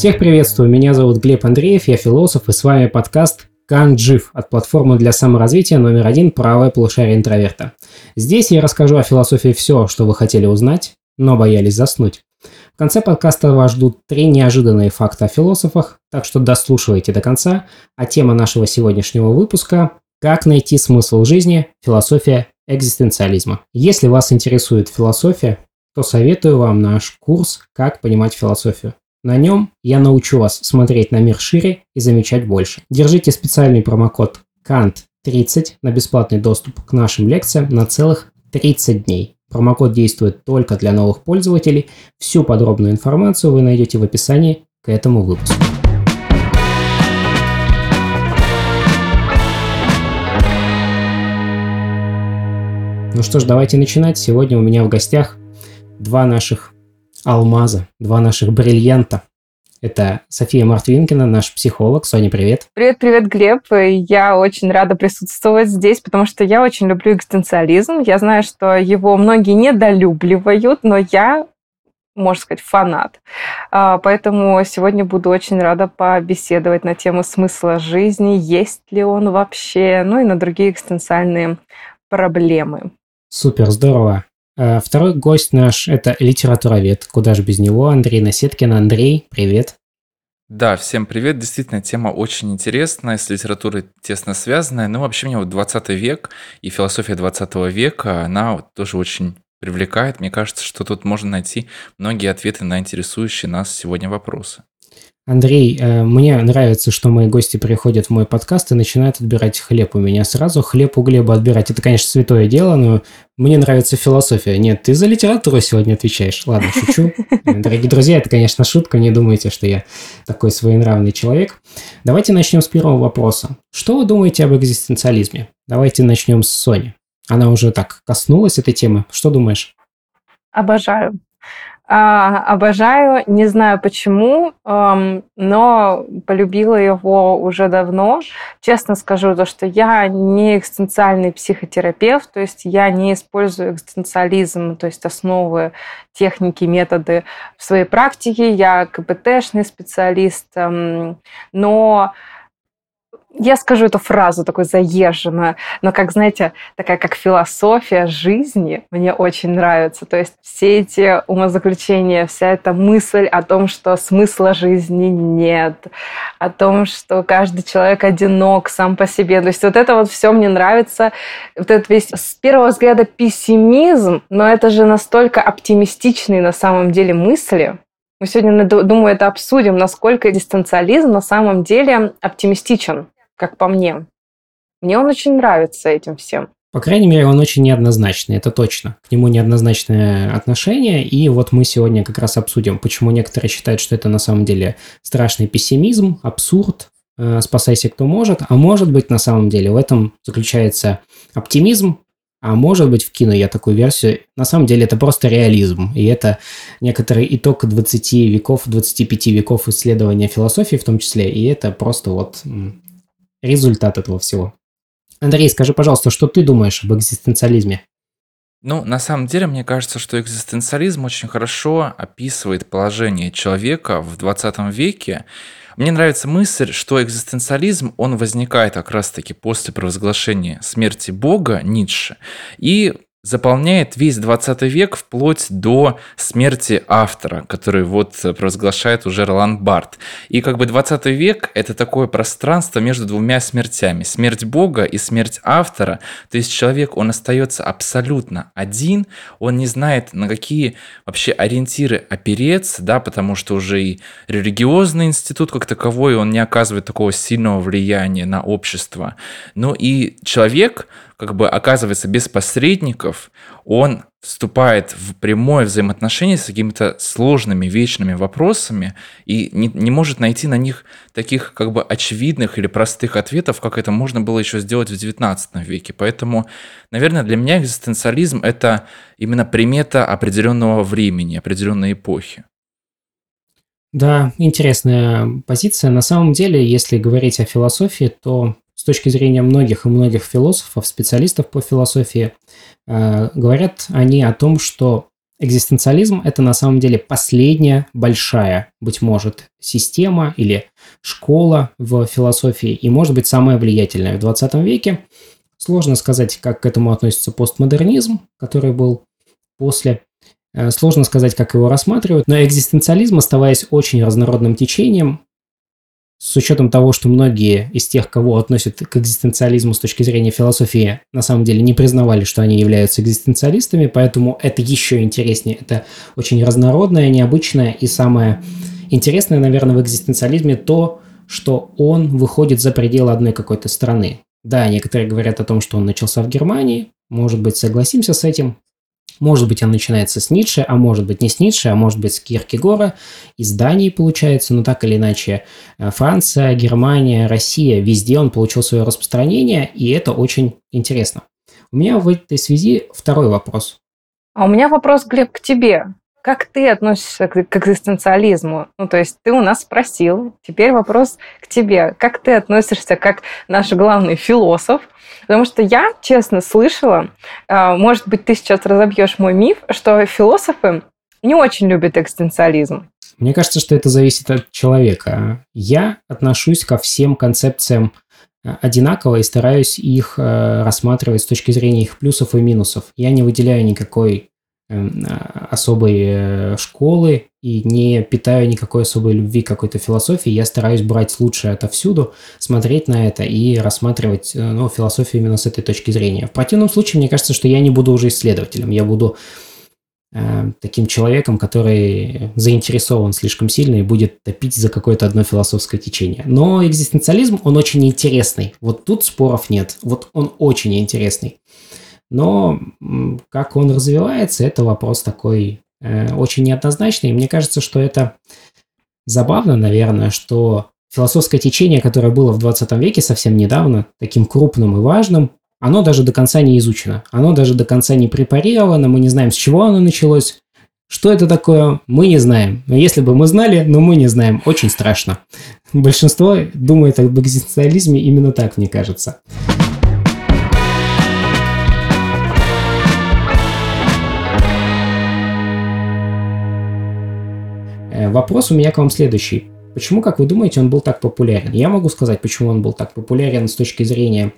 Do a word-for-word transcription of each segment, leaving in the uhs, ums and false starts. Всех приветствую, меня зовут Глеб Андреев, я философ, и с вами подкаст КанДжиф от платформы для саморазвития номер один «Правая полушария Интроверта». Здесь я расскажу о философии все, что вы хотели узнать, но боялись заснуть. В конце подкаста вас ждут три неожиданные факта о философах, так что дослушивайте до конца, а тема нашего сегодняшнего выпуска – «Как найти смысл жизни? Философия экзистенциализма». Если вас интересует философия, то советую вам наш курс «Как понимать философию». На нем я научу вас смотреть на мир шире и замечать больше. Держите специальный промокод кэнт тридцать на бесплатный доступ к нашим лекциям на целых тридцать дней. Промокод действует только для новых пользователей. Всю подробную информацию вы найдете в описании к этому выпуску. Ну что ж, давайте начинать. Сегодня у меня в гостях два наших алмаза, два наших бриллианта. Это София Мартвинкина, наш психолог. Соня, привет. Привет-привет, Глеб. Я очень рада присутствовать здесь, потому что я очень люблю экзистенциализм. Я знаю, что его многие недолюбливают, но я, можно сказать, фанат. Поэтому сегодня буду очень рада побеседовать на тему смысла жизни, есть ли он вообще, ну и на другие экзистенциальные проблемы. Супер, здорово. Второй гость наш – это литературовед. Куда же без него? Андрей Наседкин. Андрей, привет. Да, всем привет. Действительно, тема очень интересная, с литературой тесно связанная. Но вообще мне вот двадцатый век и философия двадцатого века, она вот тоже очень привлекает. Мне кажется, что тут можно найти многие ответы на интересующие нас сегодня вопросы. Андрей, мне нравится, что мои гости приходят в мой подкаст и начинают отбирать хлеб у меня сразу. Хлеб у Глеба отбирать – это, конечно, святое дело, но мне нравится философия. Нет, ты за литературу сегодня отвечаешь. Ладно, шучу. Дорогие друзья, это, конечно, шутка. Не думайте, что я такой своенравный человек. Давайте начнем с первого вопроса. Что вы думаете об экзистенциализме? Давайте начнем с Сони. Она уже так коснулась этой темы. Что думаешь? Обожаю. А, обожаю, не знаю почему, эм, но полюбила его уже давно. Честно скажу, то, что я не экзистенциальный психотерапевт, то есть я не использую экзистенциализм, то есть основы, техники, методы в своей практике. Я ка пэ тэшный специалист, эм, но... Я скажу эту фразу, такую заезженную, но, как, знаете, такая как философия жизни мне очень нравится. То есть все эти умозаключения, вся эта мысль о том, что смысла жизни нет, о том, что каждый человек одинок сам по себе. То есть вот это вот все мне нравится. Вот этот весь, с первого взгляда, пессимизм, но это же настолько оптимистичные на самом деле мысли. Мы сегодня, думаю, это обсудим, насколько экзистенциализм на самом деле оптимистичен. Как по мне. Мне он очень нравится этим всем. По крайней мере, он очень неоднозначный, это точно. К нему неоднозначное отношение, и вот мы сегодня как раз обсудим, почему некоторые считают, что это на самом деле страшный пессимизм, абсурд, э, спасайся, кто может, а может быть, на самом деле в этом заключается оптимизм, а может быть, вкину я такую версию, на самом деле это просто реализм, и это некоторый итог двадцати веков, двадцати пяти веков исследования философии в том числе, и это просто вот... результат этого всего. Андрей, скажи, пожалуйста, что ты думаешь об экзистенциализме? Ну, на самом деле, мне кажется, что экзистенциализм очень хорошо описывает положение человека в двадцатом веке. Мне нравится мысль, что экзистенциализм, он возникает как раз-таки после провозглашения смерти Бога Ницше и заполняет весь двадцатый век вплоть до смерти автора, который вот провозглашает уже Ролан Барт. И как бы двадцатый век – это такое пространство между двумя смертями. Смерть Бога и смерть автора. То есть человек, он остается абсолютно один, он не знает, на какие вообще ориентиры опереться, да, потому что уже и религиозный институт как таковой, он не оказывает такого сильного влияния на общество. Но и человек... как бы оказывается без посредников, он вступает в прямое взаимоотношение с какими-то сложными вечными вопросами и не, не может найти на них таких как бы очевидных или простых ответов, как это можно было еще сделать в девятнадцатом веке. Поэтому, наверное, для меня экзистенциализм – это именно примета определенного времени, определенной эпохи. Да, интересная позиция. На самом деле, если говорить о философии, то... с точки зрения многих и многих философов, специалистов по философии, э, говорят они о том, что Экзистенциализм – это на самом деле последняя большая, быть может, система или школа в философии и, может быть, самая влиятельная в двадцатом веке. Сложно сказать, как к этому относится постмодернизм, который был после. Сложно сказать, как его рассматривают. Но экзистенциализм, оставаясь очень разнородным течением, с учетом того, что многие из тех, кого относят к экзистенциализму с точки зрения философии, на самом деле не признавали, что они являются экзистенциалистами, поэтому это еще интереснее. Это очень разнородное, необычное и самое интересное, наверное, в экзистенциализме то, что он выходит за пределы одной какой-то страны. Да, некоторые говорят о том, что он начался в Германии, может быть, согласимся с этим. Может быть, он начинается с Ницше, а может быть, не с Ницше, а может быть, с Киркегора, из Дании получается, но так или иначе Франция, Германия, Россия, везде он получил свое распространение, и это очень интересно. У меня в этой связи второй вопрос. А у меня вопрос, Глеб, к тебе. Как ты относишься к экзистенциализму? Ну, то есть ты у нас спросил, теперь вопрос к тебе. Как ты относишься как наш главный философ? Потому что я, честно, слышала, может быть, ты сейчас разобьешь мой миф, что философы не очень любят экзистенциализм. Мне кажется, что это зависит от человека. Я отношусь ко всем концепциям одинаково и стараюсь их рассматривать с точки зрения их плюсов и минусов. Я не выделяю никакой особой школы и не питаю никакой особой любви к какой-то философии. Я стараюсь брать лучшее отовсюду, смотреть на это и рассматривать, ну, философию именно с этой точки зрения. В противном случае, мне кажется, что я не буду уже исследователем. Я буду э, таким человеком, который заинтересован слишком сильно и будет топить за какое-то одно философское течение. Но экзистенциализм, он очень интересный. Вот тут споров нет. Вот он очень интересный. Но как он развивается, это вопрос такой э, очень неоднозначный. И мне кажется, что это забавно, наверное, что философское течение, которое было в двадцатом веке совсем недавно, таким крупным и важным, оно даже до конца не изучено, оно даже до конца не препарировано, мы не знаем, с чего оно началось. Что это такое, мы не знаем. Если бы мы знали, но мы не знаем. Очень страшно. Большинство думает об экзистенциализме именно так, мне кажется. Вопрос у меня к вам следующий. Почему, как вы думаете, он был так популярен? Я могу сказать, почему он был так популярен с точки зрения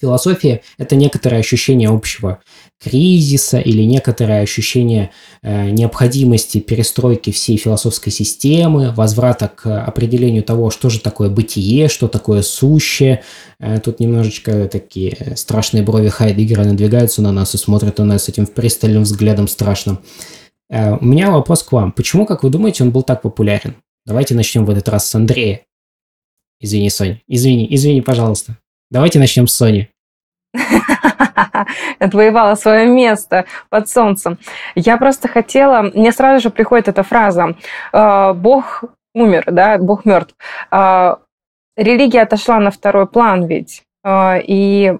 философии. Это некоторое ощущение общего кризиса или некоторое ощущение э, необходимости перестройки всей философской системы, возврата к определению того, что же такое бытие, что такое сущее. Э, тут немножечко такие страшные брови Хайдеггера надвигаются на нас и смотрят на нас этим пристальным взглядом страшным. У меня вопрос к вам. Почему, как вы думаете, он был так популярен? Давайте начнем в этот раз с Андрея. Извини, Соня. Извини, извини, пожалуйста. Давайте начнем с Сони. Отвоевала свое место под солнцем. Я просто хотела... Мне сразу же приходит эта фраза. Бог умер, да? Бог мертв. Религия отошла на второй план ведь. И...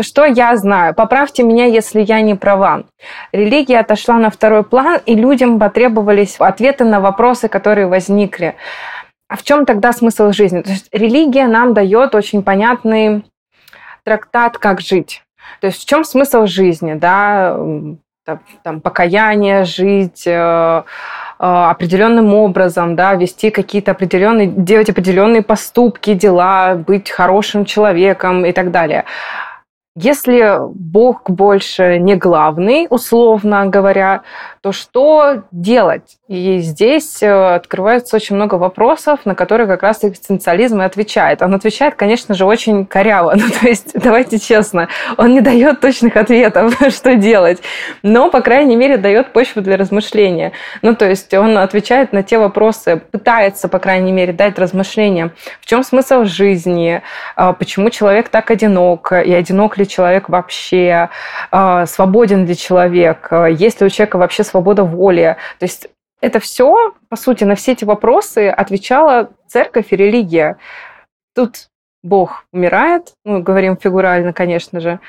Что я знаю? Поправьте меня, если я не права. Религия отошла на второй план, и людям потребовались ответы на вопросы, которые возникли. А в чем тогда смысл жизни? То есть религия нам дает очень понятный трактат, как жить. То есть в чем смысл жизни, да? Там, покаяние, жить э, э, определенным образом, да, вести какие-то определенные, делать определенные поступки, дела, быть хорошим человеком и так далее. Если Бог больше не главный, условно говоря, то что делать? И здесь открывается очень много вопросов, на которые как раз экзистенциализм и отвечает. Он отвечает, конечно же, очень коряво. Ну, то есть, давайте честно, он не дает точных ответов, что делать, но, по крайней мере, дает почву для размышления. Ну, то есть, он отвечает на те вопросы, пытается, по крайней мере, дать размышления. В чем смысл жизни? Почему человек так одинок? И одинок ли человек вообще, свободен ли человек, есть ли у человека вообще свобода воли. То есть это все, по сути, на все эти вопросы отвечала церковь и религия. Тут Бог умирает, ну, говорим фигурально, конечно же,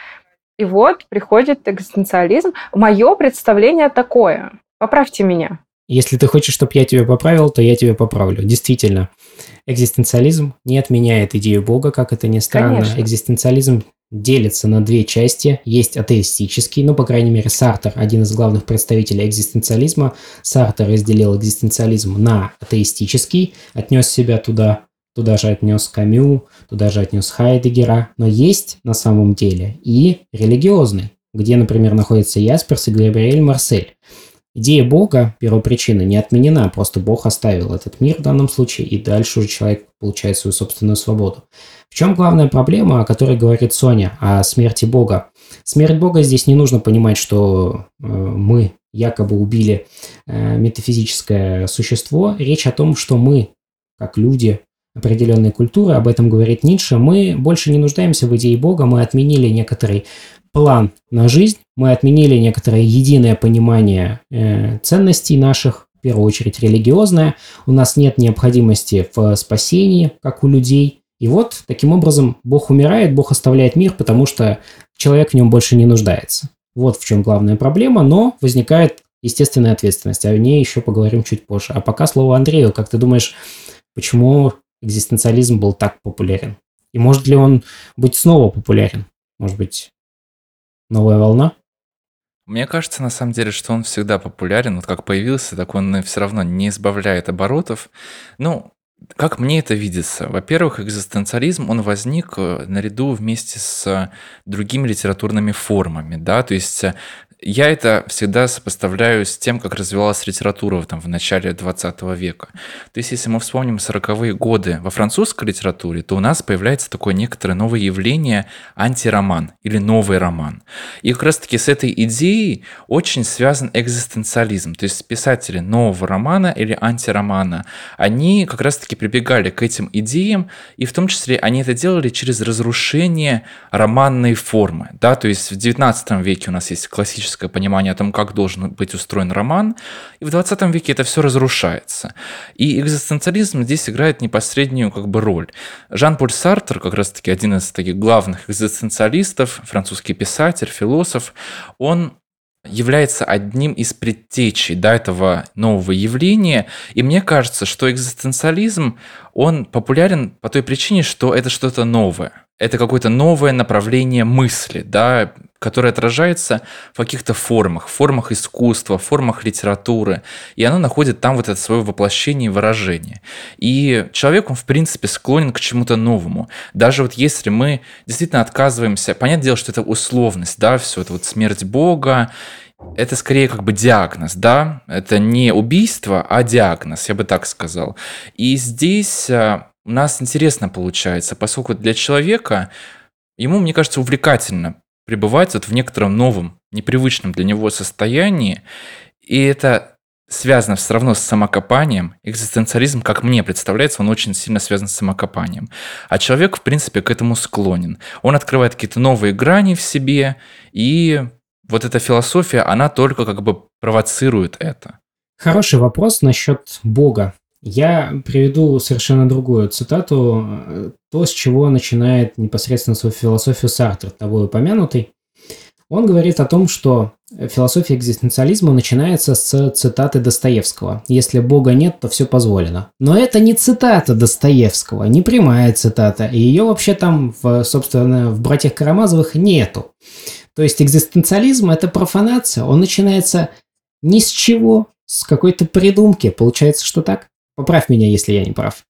и вот приходит экзистенциализм. Мое представление такое. Поправьте меня. Если ты хочешь, чтобы я тебя поправил, то я тебя поправлю. Действительно, экзистенциализм не отменяет идею Бога, как это ни странно. Конечно. Экзистенциализм делится на две части. Есть атеистический, ну, по крайней мере, Сартр, один из главных представителей экзистенциализма. Сартр разделил экзистенциализм на атеистический, отнес себя туда, туда же отнес Камю, туда же отнес Хайдеггера. Но есть на самом деле и религиозный, где, например, находится Ясперс и Габриэль Марсель. Идея Бога, первопричина, не отменена, просто Бог оставил этот мир в данном случае, и дальше уже человек получает свою собственную свободу. В чем главная проблема, о которой говорит Соня, о смерти Бога? Смерть Бога здесь не нужно понимать, что э, мы якобы убили э, метафизическое существо. Речь о том, что мы, как люди определенной культуры, об этом говорит Ницше, мы больше не нуждаемся в идее Бога, мы отменили некоторый план на жизнь, мы отменили некоторое единое понимание э, ценностей наших, в первую очередь религиозное, у нас нет необходимости в спасении, как у людей, и вот таким образом Бог умирает, Бог оставляет мир, потому что человек в нем больше не нуждается. Вот в чем главная проблема, но возникает естественная ответственность, о ней еще поговорим чуть позже. А пока слово Андрею, как ты думаешь, почему экзистенциализм был так популярен? И может ли он быть снова популярен? Может быть, новая волна? Мне кажется, на самом деле, что он всегда популярен. Вот как появился, так он все равно не избавляет оборотов. Ну, как мне это видится? Во-первых, экзистенциализм, он возник наряду вместе с другими литературными формами, да, то есть я это всегда сопоставляю с тем, как развивалась литература там, в начале двадцатого века. То есть, если мы вспомним сороковые годы во французской литературе, то у нас появляется такое некоторое новое явление антироман или новый роман. И как раз-таки с этой идеей очень связан экзистенциализм. То есть, писатели нового романа или антиромана, они как раз-таки прибегали к этим идеям, и в том числе они это делали через разрушение романной формы. Да? То есть, в девятнадцатом веке у нас есть классический понимание о том, как должен быть устроен роман, и в двадцатом веке это все разрушается. И экзистенциализм здесь играет непосредственную как бы роль. Жан-Поль Сартр, как раз-таки один из таких главных экзистенциалистов, французский писатель, философ, он является одним из предтечей да, этого нового явления, и мне кажется, что экзистенциализм, он популярен по той причине, что это что-то новое. Это какое-то новое направление мысли, да, которое отражается в каких-то формах, формах искусства, формах литературы, и оно находит там вот это свое воплощение и выражение. И человек, он, в принципе, склонен к чему-то новому. Даже вот если мы действительно отказываемся, понятное дело, что это условность, да, все это вот смерть Бога, это скорее как бы диагноз, да, это не убийство, а диагноз, я бы так сказал. И здесь у нас интересно получается, поскольку для человека, ему, мне кажется, увлекательно пребывать вот в некотором новом, непривычном для него состоянии, и это связано все равно с самокопанием. Экзистенциализм, как мне представляется, он очень сильно связан с самокопанием. А человек, в принципе, к этому склонен. Он открывает какие-то новые грани в себе, и вот эта философия, она только как бы провоцирует это. Хороший вопрос насчет Бога. Я приведу совершенно другую цитату, то, с чего начинает непосредственно свою философию Сартр, тобой упомянутый. Он говорит о том, что философия экзистенциализма начинается с цитаты Достоевского. «Если Бога нет, то все позволено». Но это не цитата Достоевского, не прямая цитата, и ее вообще там, в, собственно, в «Братьях Карамазовых» нету. То есть экзистенциализм – это профанация, он начинается ни с чего, с какой-то придумки, получается, что так. Поправь меня, если я не прав.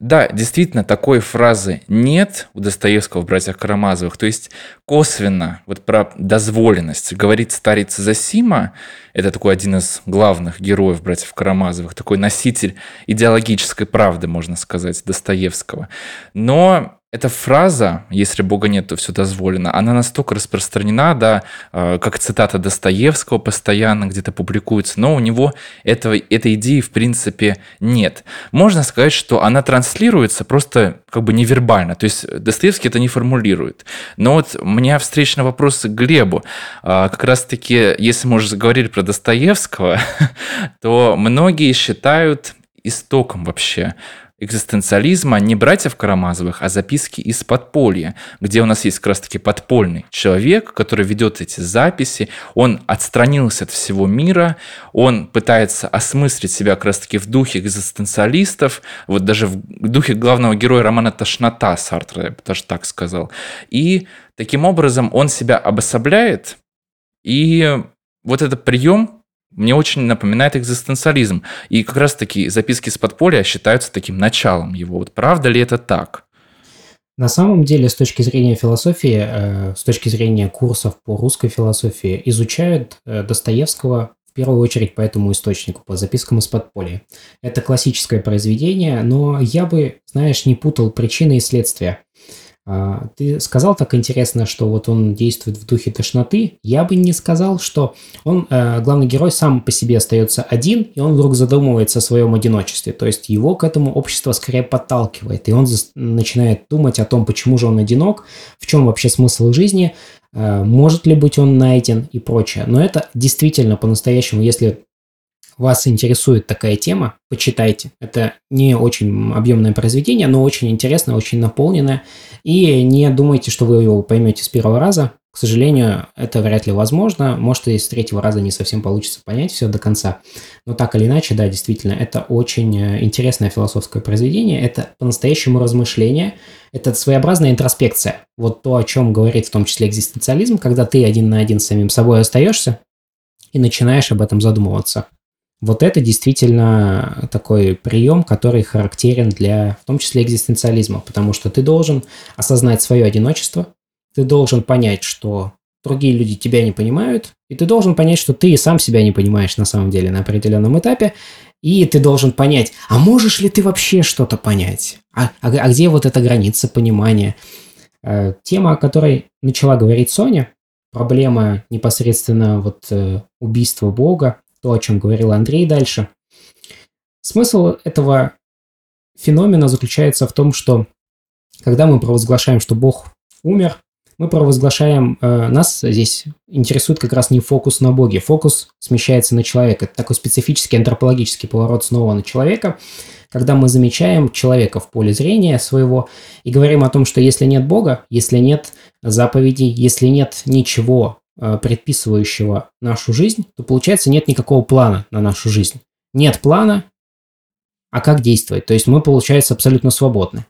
Да, действительно, такой фразы нет у Достоевского в «Братьях Карамазовых». То есть косвенно, вот про дозволенность, говорит старица Зосима, это такой один из главных героев «Братьев Карамазовых», такой носитель идеологической правды, можно сказать, Достоевского. Но эта фраза «если Бога нет, то все дозволено», она настолько распространена, да, как цитата Достоевского постоянно где-то публикуется, но у него этого, этой идеи в принципе нет. Можно сказать, что она транслируется просто как бы невербально, то есть Достоевский это не формулирует. Но вот у меня встречный вопрос к Глебу. Как раз-таки, если мы уже заговорили про Достоевского, то многие считают истоком вообще экзистенциализма не братьев Карамазовых, а записки из подполья, где у нас есть как раз-таки подпольный человек, который ведет эти записи, он отстранился от всего мира, он пытается осмыслить себя как раз-таки в духе экзистенциалистов, вот даже в духе главного героя романа «Тошнота» Сартра, я бы даже так сказал. И таким образом он себя обособляет, и вот этот прием мне очень напоминает экзистенциализм. И как раз-таки записки из подполья считаются таким началом его. Вот правда ли это так? На самом деле, с точки зрения философии, с точки зрения курсов по русской философии, изучают Достоевского в первую очередь по этому источнику, по запискам из подполья. Это классическое произведение, но я бы, знаешь, не путал причины и следствия. Ты сказал так интересно, что вот он действует в духе тошноты. Я бы не сказал, что он, главный герой, сам по себе остается один, и он вдруг задумывается о своем одиночестве. То есть его к этому общество скорее подталкивает, и он начинает думать о том, почему же он одинок, в чем вообще смысл жизни, может ли быть он найден и прочее. Но это действительно по-настоящему, если вас интересует такая тема, почитайте. Это не очень объемное произведение, но очень интересное, очень наполненное. И не думайте, что вы его поймете с первого раза. К сожалению, это вряд ли возможно. Может, и с третьего раза не совсем получится понять все до конца. Но так или иначе, да, действительно, это очень интересное философское произведение. Это по-настоящему размышление. Это своеобразная интроспекция. Вот то, о чем говорит в том числе экзистенциализм, когда ты один на один с самим собой остаешься и начинаешь об этом задумываться. Вот это действительно такой прием, который характерен для, в том числе, экзистенциализма, потому что ты должен осознать свое одиночество, ты должен понять, что другие люди тебя не понимают, и ты должен понять, что ты и сам себя не понимаешь на самом деле на определенном этапе, и ты должен понять, а можешь ли ты вообще что-то понять? А, а, а где вот эта граница понимания? Э, тема, о которой начала говорить Соня, проблема непосредственно вот, э, убийства Бога, то, о чем говорил Андрей дальше. Смысл этого феномена заключается в том, что когда мы провозглашаем, что Бог умер, мы провозглашаем, э, нас здесь интересует как раз не фокус на Боге, фокус смещается на человека. Это такой специфический антропологический поворот снова на человека, когда мы замечаем человека в поле зрения своего и говорим о том, что если нет Бога, если нет заповедей, если нет ничего предписывающего нашу жизнь, то, получается, нет никакого плана на нашу жизнь. Нет плана, а как действовать? То есть мы, получается, абсолютно свободны.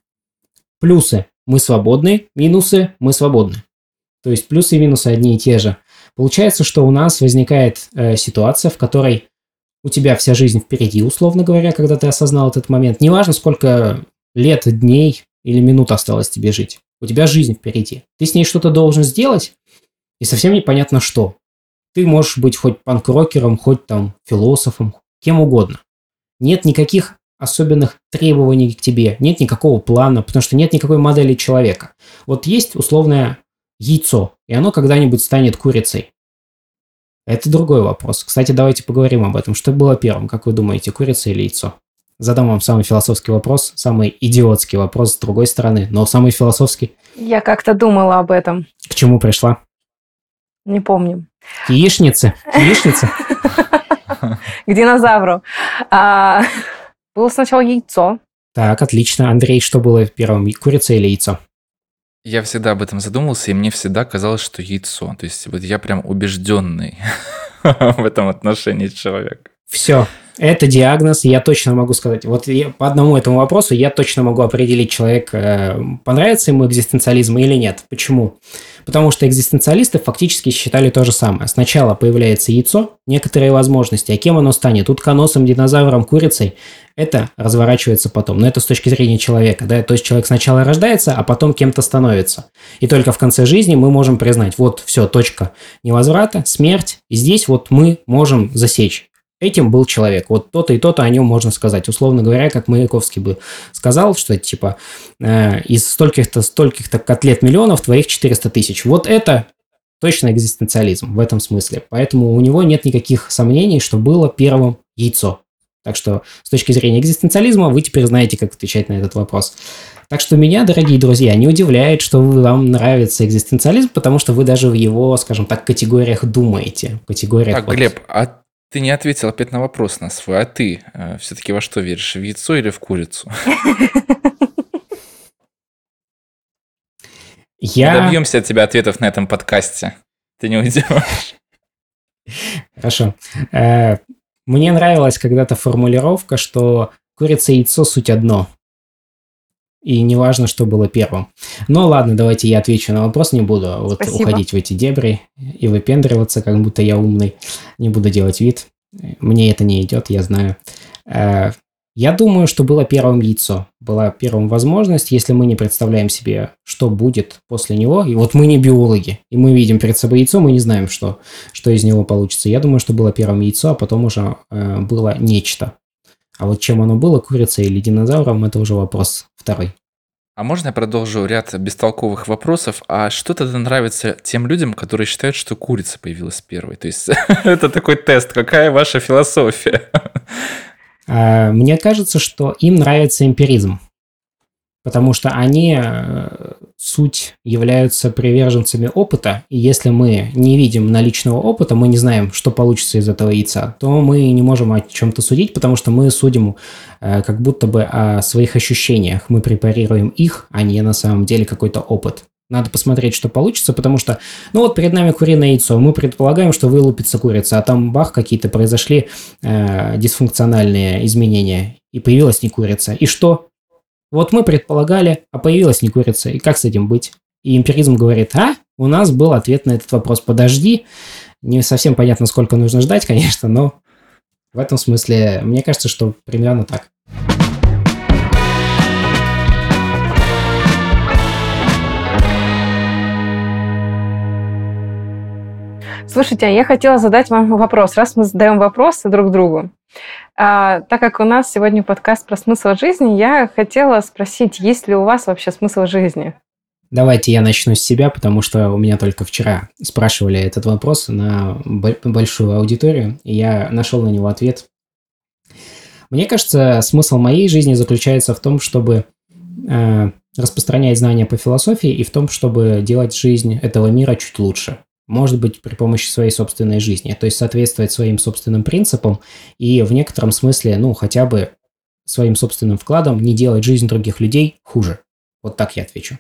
Плюсы – мы свободны, минусы – мы свободны. То есть плюсы и минусы одни и те же. Получается, что у нас возникает э, ситуация, в которой у тебя вся жизнь впереди, условно говоря, когда ты осознал этот момент. Неважно, сколько лет, дней или минут осталось тебе жить. У тебя жизнь впереди. Ты с ней что-то должен сделать, и совсем непонятно что. Ты можешь быть хоть панк-рокером, хоть там философом, кем угодно. Нет никаких особенных требований к тебе, нет никакого плана, потому что нет никакой модели человека. Вот есть условное яйцо, и оно когда-нибудь станет курицей. Это другой вопрос. Кстати, давайте поговорим об этом. Что было первым, как вы думаете, курица или яйцо? Задам вам самый философский вопрос, самый идиотский вопрос с другой стороны, но самый философский. Я как-то думала об этом. К чему пришла? Не помню. Яичницы? Яичницы? К динозавру. Было сначала яйцо. Так, отлично. Андрей, что было первым, курица или яйцо? Я всегда об этом задумывался, и мне всегда казалось, что яйцо. То есть вот я прям убежденный в этом отношении человек. Все. Это диагноз, я точно могу сказать. Вот я, по одному этому вопросу я точно могу определить, человек, э, понравится ему экзистенциализм или нет. Почему? Потому что экзистенциалисты фактически считали то же самое. Сначала появляется яйцо, некоторые возможности, а кем оно станет? Утконосом, динозавром, курицей. Это разворачивается потом. Но это с точки зрения человека. Да? То есть человек сначала рождается, а потом кем-то становится. И только в конце жизни мы можем признать, вот все, точка невозврата, смерть. И здесь вот мы можем засечь. Этим был человек. Вот то-то и то-то о нем можно сказать. Условно говоря, как Маяковский бы сказал, что типа э, из стольких-то, стольких-то котлет миллионов твоих четыреста тысяч. Вот это точно экзистенциализм в этом смысле. Поэтому у него нет никаких сомнений, что было первым яйцо. Так что с точки зрения экзистенциализма вы теперь знаете, как отвечать на этот вопрос. Так что меня, дорогие друзья, не удивляет, что вам нравится экзистенциализм, потому что вы даже в его, скажем так, категориях думаете. В категориях. Так, вот... Глеб, а Ты не ответил опять на вопрос на свой, а ты э, все-таки во что веришь, в яйцо или в курицу? Я... Мы добьемся от тебя ответов на этом подкасте. Ты не уйдешь. Хорошо. Мне нравилась когда-то формулировка, что курица и яйцо – суть одно. И неважно, что было первым. Ну ладно, давайте я отвечу на вопрос, не буду вот уходить в эти дебри и выпендриваться, как будто я умный. Не буду делать вид. Мне это не идет, я знаю. Я думаю, что было первым яйцо. Была первым возможность, если мы не представляем себе, что будет после него. И вот мы не биологи, и мы видим перед собой яйцо, мы не знаем, что, что из него получится. Я думаю, что было первым яйцо, а потом уже э, было нечто. А вот чем оно было, курица или динозавром, это уже вопрос второй. А можно я продолжу ряд бестолковых вопросов? А что тогда нравится тем людям, которые считают, что курица появилась первой? То есть это такой тест, какая ваша философия? Мне кажется, что им нравится эмпиризм, потому что они, суть, являются приверженцами опыта, и если мы не видим наличного опыта, мы не знаем, что получится из этого яйца, то мы не можем о чем-то судить, потому что мы судим как будто бы о своих ощущениях, мы препарируем их, а не на самом деле какой-то опыт. Надо посмотреть, что получится, потому что, ну вот перед нами куриное яйцо, мы предполагаем, что вылупится курица, а там бах, какие-то произошли э, дисфункциональные изменения, и появилась не курица. И что? Вот мы предполагали, а появилась не курица, и как с этим быть? И эмпиризм говорит, а, у нас был ответ на этот вопрос, подожди, не совсем понятно, сколько нужно ждать, конечно, но в этом смысле, мне кажется, что примерно так. Слушайте, я хотела задать вам вопрос, раз мы задаем вопросы друг другу. А, так как у нас сегодня подкаст про смысл жизни, я хотела спросить, есть ли у вас вообще смысл жизни? Давайте я начну с себя, потому что у меня только вчера спрашивали этот вопрос на большую аудиторию, и я нашел на него ответ. Мне кажется, смысл моей жизни заключается в том, чтобы э, распространять знания по философии и в том, чтобы делать жизнь этого мира чуть лучше. Может быть, при помощи своей собственной жизни, то есть соответствовать своим собственным принципам и в некотором смысле, ну, хотя бы своим собственным вкладом не делать жизнь других людей хуже. Вот так я отвечу.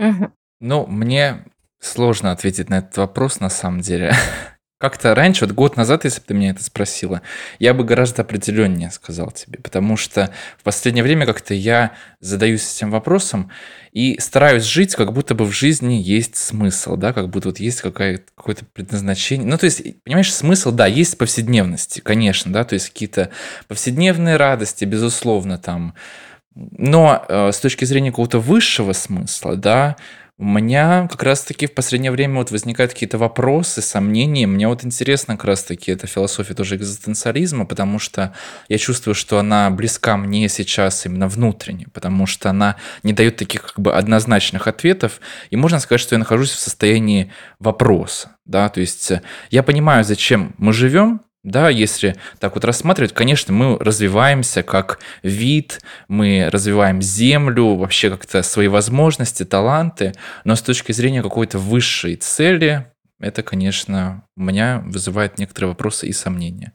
Угу. Ну, мне сложно ответить на этот вопрос на самом деле. Как-то раньше, вот год назад, если бы ты меня это спросила, я бы гораздо определеннее сказал тебе, потому что в последнее время как-то я задаюсь этим вопросом и стараюсь жить, как будто бы в жизни есть смысл, да, как будто вот есть какое-то предназначение. Ну, то есть, понимаешь, смысл, да, есть в повседневности, конечно, да, то есть какие-то повседневные радости, безусловно, там, но э, с точки зрения какого-то высшего смысла, да, у меня как раз-таки в последнее время вот возникают какие-то вопросы, сомнения. Мне вот интересно как раз-таки эта философия тоже экзистенциализма, потому что я чувствую, что она близка мне сейчас именно внутренне, потому что она не дает таких как бы однозначных ответов. И можно сказать, что я нахожусь в состоянии вопроса. Да? То есть я понимаю, зачем мы живем. Да, если так вот рассматривать, конечно, мы развиваемся как вид, мы развиваем землю, вообще как-то свои возможности, таланты, но с точки зрения какой-то высшей цели, это, конечно, у меня вызывает некоторые вопросы и сомнения.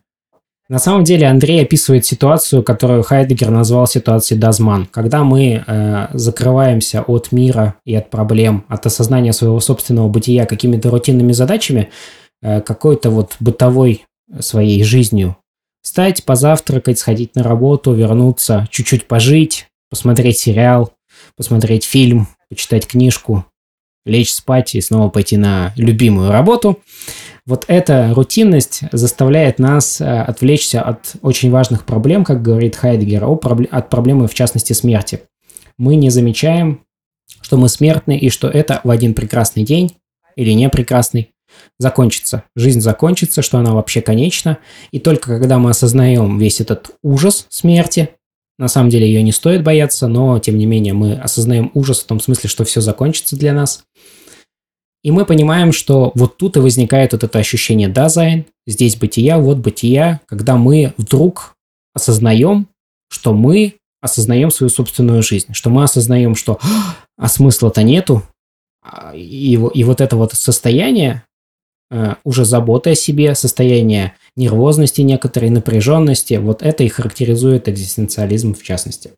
На самом деле Андрей описывает ситуацию, которую Хайдеггер назвал ситуацией «дазман». Когда мы э, закрываемся от мира и от проблем, от осознания своего собственного бытия какими-то рутинными задачами, э, какой-то вот бытовой своей жизнью. Встать, позавтракать, сходить на работу, вернуться, чуть-чуть пожить, посмотреть сериал, посмотреть фильм, почитать книжку, лечь спать и снова пойти на любимую работу. Вот эта рутинность заставляет нас отвлечься от очень важных проблем, как говорит Хайдеггер, от проблемы, в частности, смерти. Мы не замечаем, что мы смертны и что это в один прекрасный день или не прекрасный закончится. Жизнь закончится, что она вообще конечна. И только когда мы осознаем весь этот ужас смерти, на самом деле ее не стоит бояться, но тем не менее мы осознаем ужас в том смысле, что все закончится для нас. И мы понимаем, что вот тут и возникает вот это ощущение «дазайн», здесь бытия, вот бытия, когда мы вдруг осознаем, что мы осознаем свою собственную жизнь, что мы осознаем, что «а смысла-то нету», и, и вот это вот состояние, уже забота о себе, состояние нервозности некоторой, напряженности. Вот это и характеризует экзистенциализм в частности.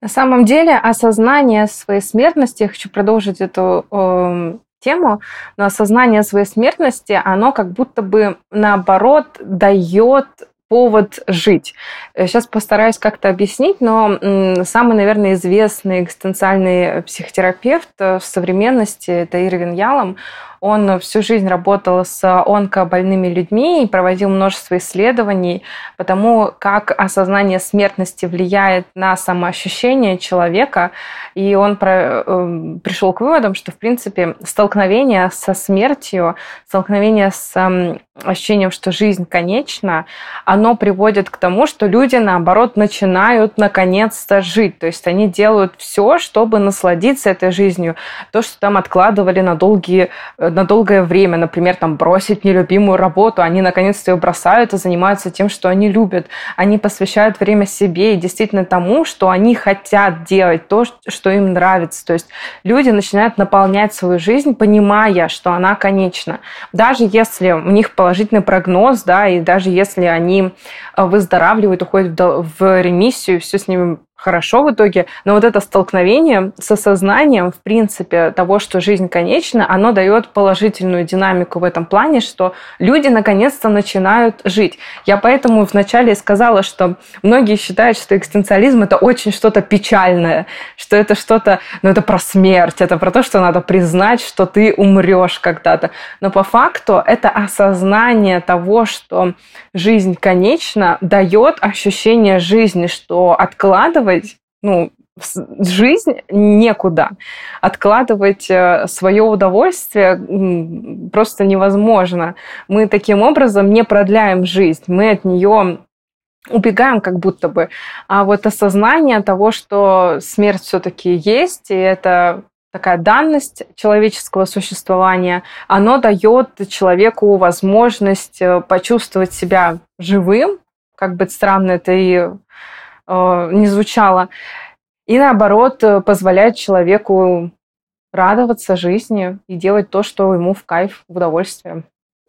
На самом деле осознание своей смертности, я хочу продолжить эту э, тему, но осознание своей смертности, оно как будто бы наоборот дает повод жить. Сейчас постараюсь как-то объяснить, но самый, наверное, известный экзистенциальный психотерапевт в современности – это Ирвин Ялом. Он всю жизнь работал с онкобольными людьми и проводил множество исследований по тому, как осознание смертности влияет на самоощущение человека. И он пришел к выводам, что, в принципе, столкновение со смертью, столкновение с ощущением, что жизнь конечна, оно приводит к тому, что люди, наоборот, начинают наконец-то жить. То есть они делают все, чтобы насладиться этой жизнью. То, что там откладывали на долгие, на долгое время, например, там, бросить нелюбимую работу, они наконец-то ее бросают и занимаются тем, что они любят. Они посвящают время себе и действительно тому, что они хотят делать, то, что им нравится. То есть люди начинают наполнять свою жизнь, понимая, что она конечна. Даже если у них положительный прогноз, да, и даже если они выздоравливают, уходят в ремиссию, все с ними хорошо в итоге, но вот это столкновение с осознанием, в принципе, того, что жизнь конечна, оно дает положительную динамику в этом плане, что люди наконец-то начинают жить. Я поэтому вначале сказала, что многие считают, что экзистенциализм – это очень что-то печальное, что это что-то, ну это про смерть, это про то, что надо признать, что ты умрешь когда-то. Но по факту это осознание того, что жизнь конечна, дает ощущение жизни, что откладывать ну, жизнь некуда. Откладывать свое удовольствие просто невозможно. Мы таким образом не продляем жизнь. Мы от нее убегаем как будто бы. А вот осознание того, что смерть все-таки есть, и это такая данность человеческого существования, оно дает человеку возможность почувствовать себя живым, как бы странно это и не звучало, и наоборот позволяет человеку радоваться жизни и делать то, что ему в кайф, в удовольствие.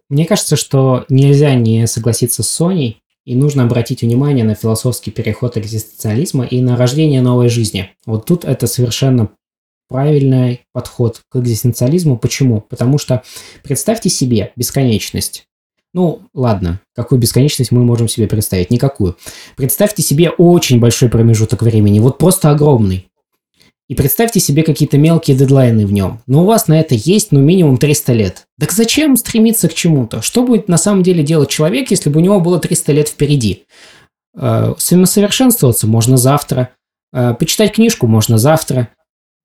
Мне кажется, что нельзя не согласиться с Соней, и нужно обратить внимание на философский переход экзистенциализма и на рождение новой жизни. Вот тут это совершенно правильный подход к экзистенциализму. Почему? Потому что представьте себе бесконечность. Ну, ладно, какую бесконечность мы можем себе представить? Никакую. Представьте себе очень большой промежуток времени, вот просто огромный. И представьте себе какие-то мелкие дедлайны в нем. Но у вас на это есть, ну, минимум триста лет. Так зачем стремиться к чему-то? Что будет на самом деле делать человек, если бы у него было триста лет впереди? Самосовершенствоваться можно завтра. Почитать книжку можно завтра.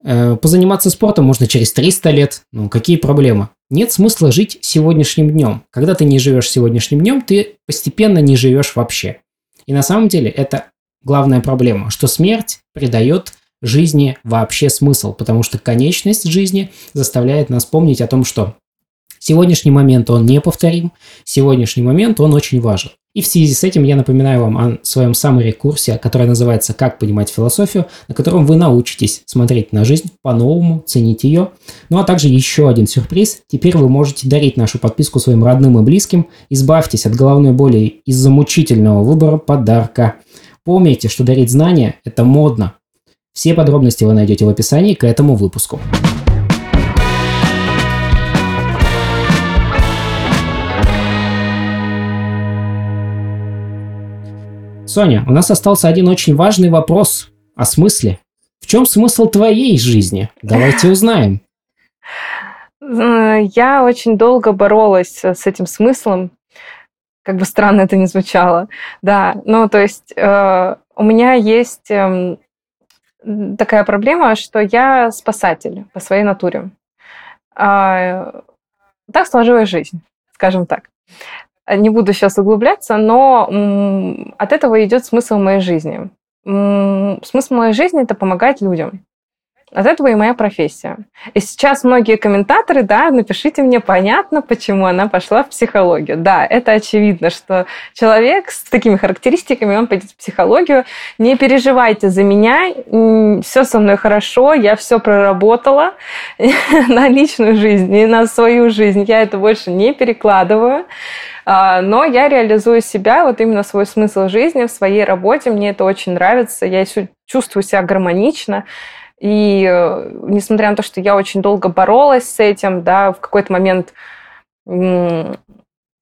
Позаниматься спортом можно через триста лет. Ну, какие проблемы? Нет смысла жить сегодняшним днем. Когда ты не живешь сегодняшним днем, ты постепенно не живешь вообще. И на самом деле это главная проблема, что смерть придает жизни вообще смысл, потому что конечность жизни заставляет нас помнить о том, что сегодняшний момент он неповторим, сегодняшний момент он очень важен. И в связи с этим я напоминаю вам о своем саммари-курсе, который называется «Как понимать философию», на котором вы научитесь смотреть на жизнь по-новому, ценить ее. Ну а также еще один сюрприз. Теперь вы можете дарить нашу подписку своим родным и близким. Избавьтесь от головной боли из-за мучительного выбора подарка. Помните, что дарить знания – это модно. Все подробности вы найдете в описании к этому выпуску. Соня, у нас остался один очень важный вопрос о смысле. В чем смысл твоей жизни? Давайте узнаем. Я очень долго боролась с этим смыслом. Как бы странно это ни звучало. Да, ну то есть э, у меня есть э, такая проблема, что я спасатель по своей натуре. Э, так сложилась жизнь, скажем так. Не буду сейчас углубляться, но от этого идет смысл моей жизни. Смысл моей жизни – это помогать людям. От этого и моя профессия. И сейчас многие комментаторы, да, напишите мне, понятно, почему она пошла в психологию. Да, это очевидно, что человек с такими характеристиками, он пойдет в психологию. Не переживайте за меня, все со мной хорошо, я все проработала на личную жизнь и на свою жизнь. Я это больше не перекладываю. Но я реализую себя, вот именно свой смысл жизни в своей работе. Мне это очень нравится. Я чувствую себя гармонично. И несмотря на то, что я очень долго боролась с этим, да, в какой-то момент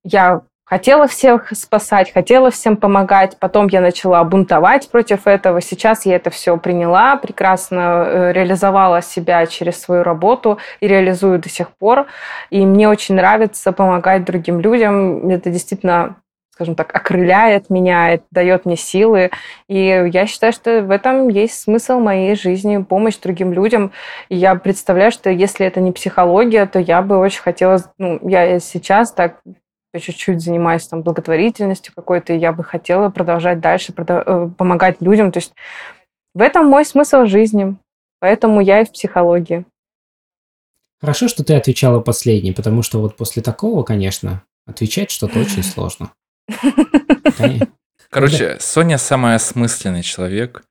я хотела всех спасать, хотела всем помогать. Потом я начала бунтовать против этого. Сейчас я это все приняла, прекрасно реализовала себя через свою работу и реализую до сих пор. И мне очень нравится помогать другим людям. Это действительно, скажем так, окрыляет меня, это дает мне силы. И я считаю, что в этом есть смысл моей жизни, помощь другим людям. И я представляю, что если это не психология, то я бы очень хотела... Ну, я сейчас так чуть-чуть занимаюсь там благотворительностью какой-то, и я бы хотела продолжать дальше продав... помогать людям. То есть в этом мой смысл жизни. Поэтому я и в психологии. Хорошо, что ты отвечала последней, потому что вот после такого, конечно, отвечать что-то очень сложно. Короче, Соня самый осмысленный человек.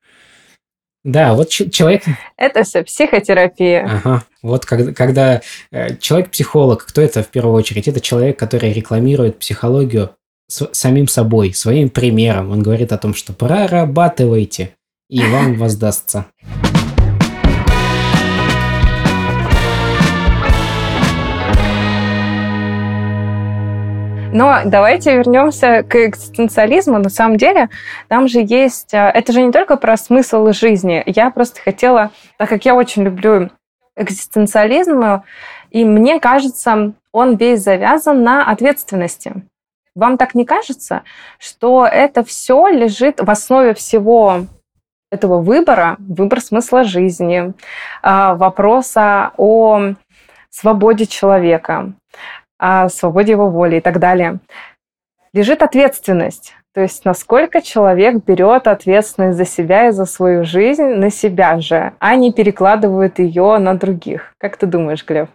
Да, вот человек... Это все психотерапия. Ага. Вот когда, когда человек-психолог, кто это в первую очередь? Это человек, который рекламирует психологию с, самим собой, своим примером. Он говорит о том, что прорабатывайте, и вам воздастся. Но давайте вернемся к экзистенциализму. На самом деле, там же есть... Это же не только про смысл жизни. Я просто хотела, так как я очень люблю экзистенциализм, и мне кажется, он весь завязан на ответственности. Вам так не кажется, что это все лежит в основе всего этого выбора? Выбор смысла жизни, вопроса о свободе человека, о свободе его воли и так далее, лежит ответственность. То есть насколько человек берет ответственность за себя и за свою жизнь на себя же, а не перекладывает ее на других. Как ты думаешь, Глеб?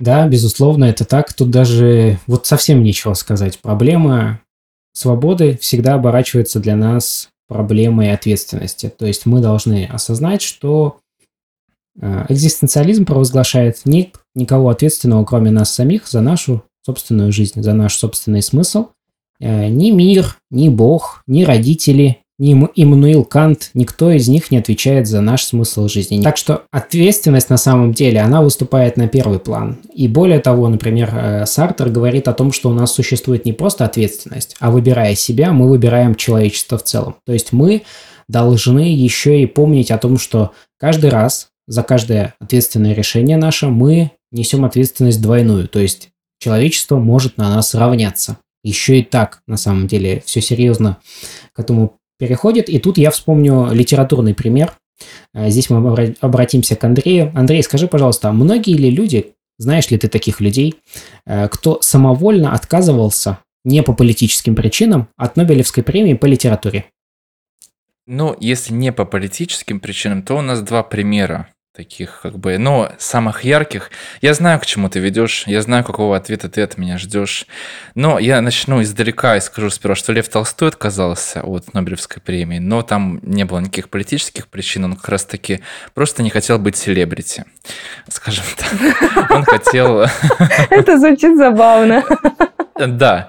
Да, безусловно, это так. Тут даже вот совсем нечего сказать. Проблема свободы всегда оборачивается для нас проблемой ответственности. То есть мы должны осознать, что экзистенциализм провозглашает нет никого ответственного, кроме нас самих, за нашу собственную жизнь, за наш собственный смысл. Ни мир, ни Бог, ни родители, ни Иммануил Кант, никто из них не отвечает за наш смысл жизни. Так что ответственность на самом деле, она выступает на первый план. И более того, например, Сартр говорит о том, что у нас существует не просто ответственность, а выбирая себя, мы выбираем человечество в целом. То есть мы должны еще и помнить о том, что каждый раз, за каждое ответственное решение наше мы несем ответственность двойную, то есть человечество может на нас равняться. Еще и так, на самом деле, все серьезно к этому переходит. И тут я вспомню литературный пример. Здесь мы обратимся к Андрею. Андрей, скажи, пожалуйста, многие ли люди, знаешь ли ты таких людей, кто самовольно отказывался не по политическим причинам от Нобелевской премии по литературе? Ну, если не по политическим причинам, то у нас два примера таких, как бы, но самых ярких. Я знаю, к чему ты ведешь, я знаю, какого ответа ты от меня ждешь. Но я начну издалека и скажу сперва, что Лев Толстой отказался от Нобелевской премии, но там не было никаких политических причин, он как раз-таки просто не хотел быть селебрити, скажем так. Он хотел... Это звучит забавно. Да.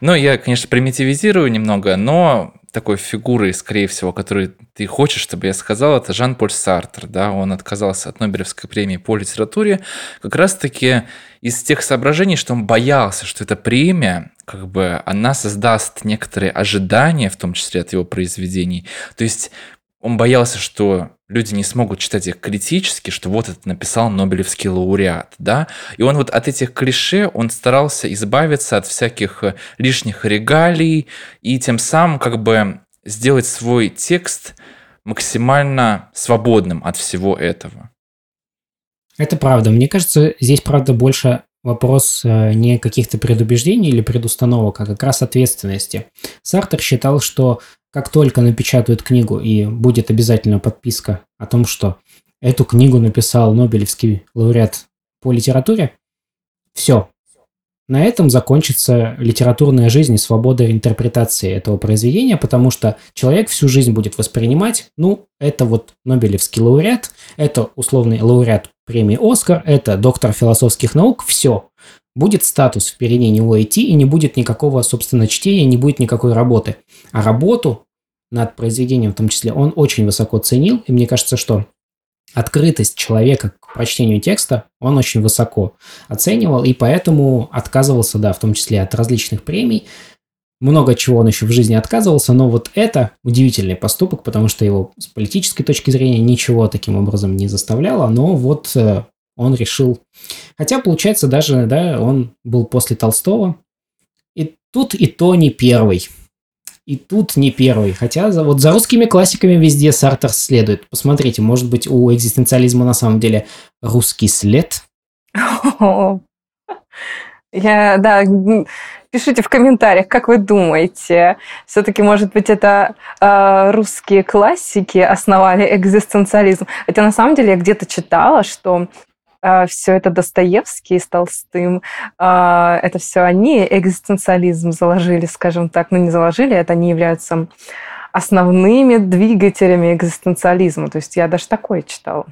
Ну, я, конечно, примитивизирую немного, но... такой фигурой, скорее всего, которую ты хочешь, чтобы я сказал, это Жан-Поль Сартр, да, он отказался от Нобелевской премии по литературе как раз-таки из тех соображений, что он боялся, что эта премия, как бы, она создаст некоторые ожидания, в том числе от его произведений, то есть он боялся, что люди не смогут читать их критически, что вот это написал Нобелевский лауреат, да, и он вот от этих клише, он старался избавиться от всяких лишних регалий и тем самым как бы сделать свой текст максимально свободным от всего этого. Это правда. Мне кажется, здесь, правда, больше вопрос не каких-то предубеждений или предустановок, а как раз ответственности. Сартр считал, что как только напечатают книгу и будет обязательно подписка о том, что эту книгу написал Нобелевский лауреат по литературе, все. На этом закончится литературная жизнь и свобода интерпретации этого произведения, потому что человек всю жизнь будет воспринимать, ну, это вот Нобелевский лауреат, это условный лауреат премии «Оскар», это доктор философских наук, все. Будет статус, впереди него идти, и не будет никакого, собственно, чтения, не будет никакой работы. А работу над произведением в том числе он очень высоко ценил, и мне кажется, что открытость человека к прочтению текста он очень высоко оценивал, и поэтому отказывался, да, в том числе от различных премий. Много чего он еще в жизни отказывался, но вот это удивительный поступок, потому что его с политической точки зрения ничего таким образом не заставляло, но вот э, он решил. Хотя, получается, даже да, он был после Толстого. И тут и то не первый. И тут не первый. Хотя за, вот за русскими классиками везде Сартр следует. Посмотрите, может быть, у экзистенциализма на самом деле русский след? Я, да, пишите в комментариях, как вы думаете. Все-таки, может быть, это э, русские классики основали экзистенциализм. Хотя на самом деле я где-то читала, что э, все это Достоевский с Толстым, э, это все они экзистенциализм заложили, скажем так. Ну, не заложили, это они являются основными двигателями экзистенциализма. То есть я даже такое читала.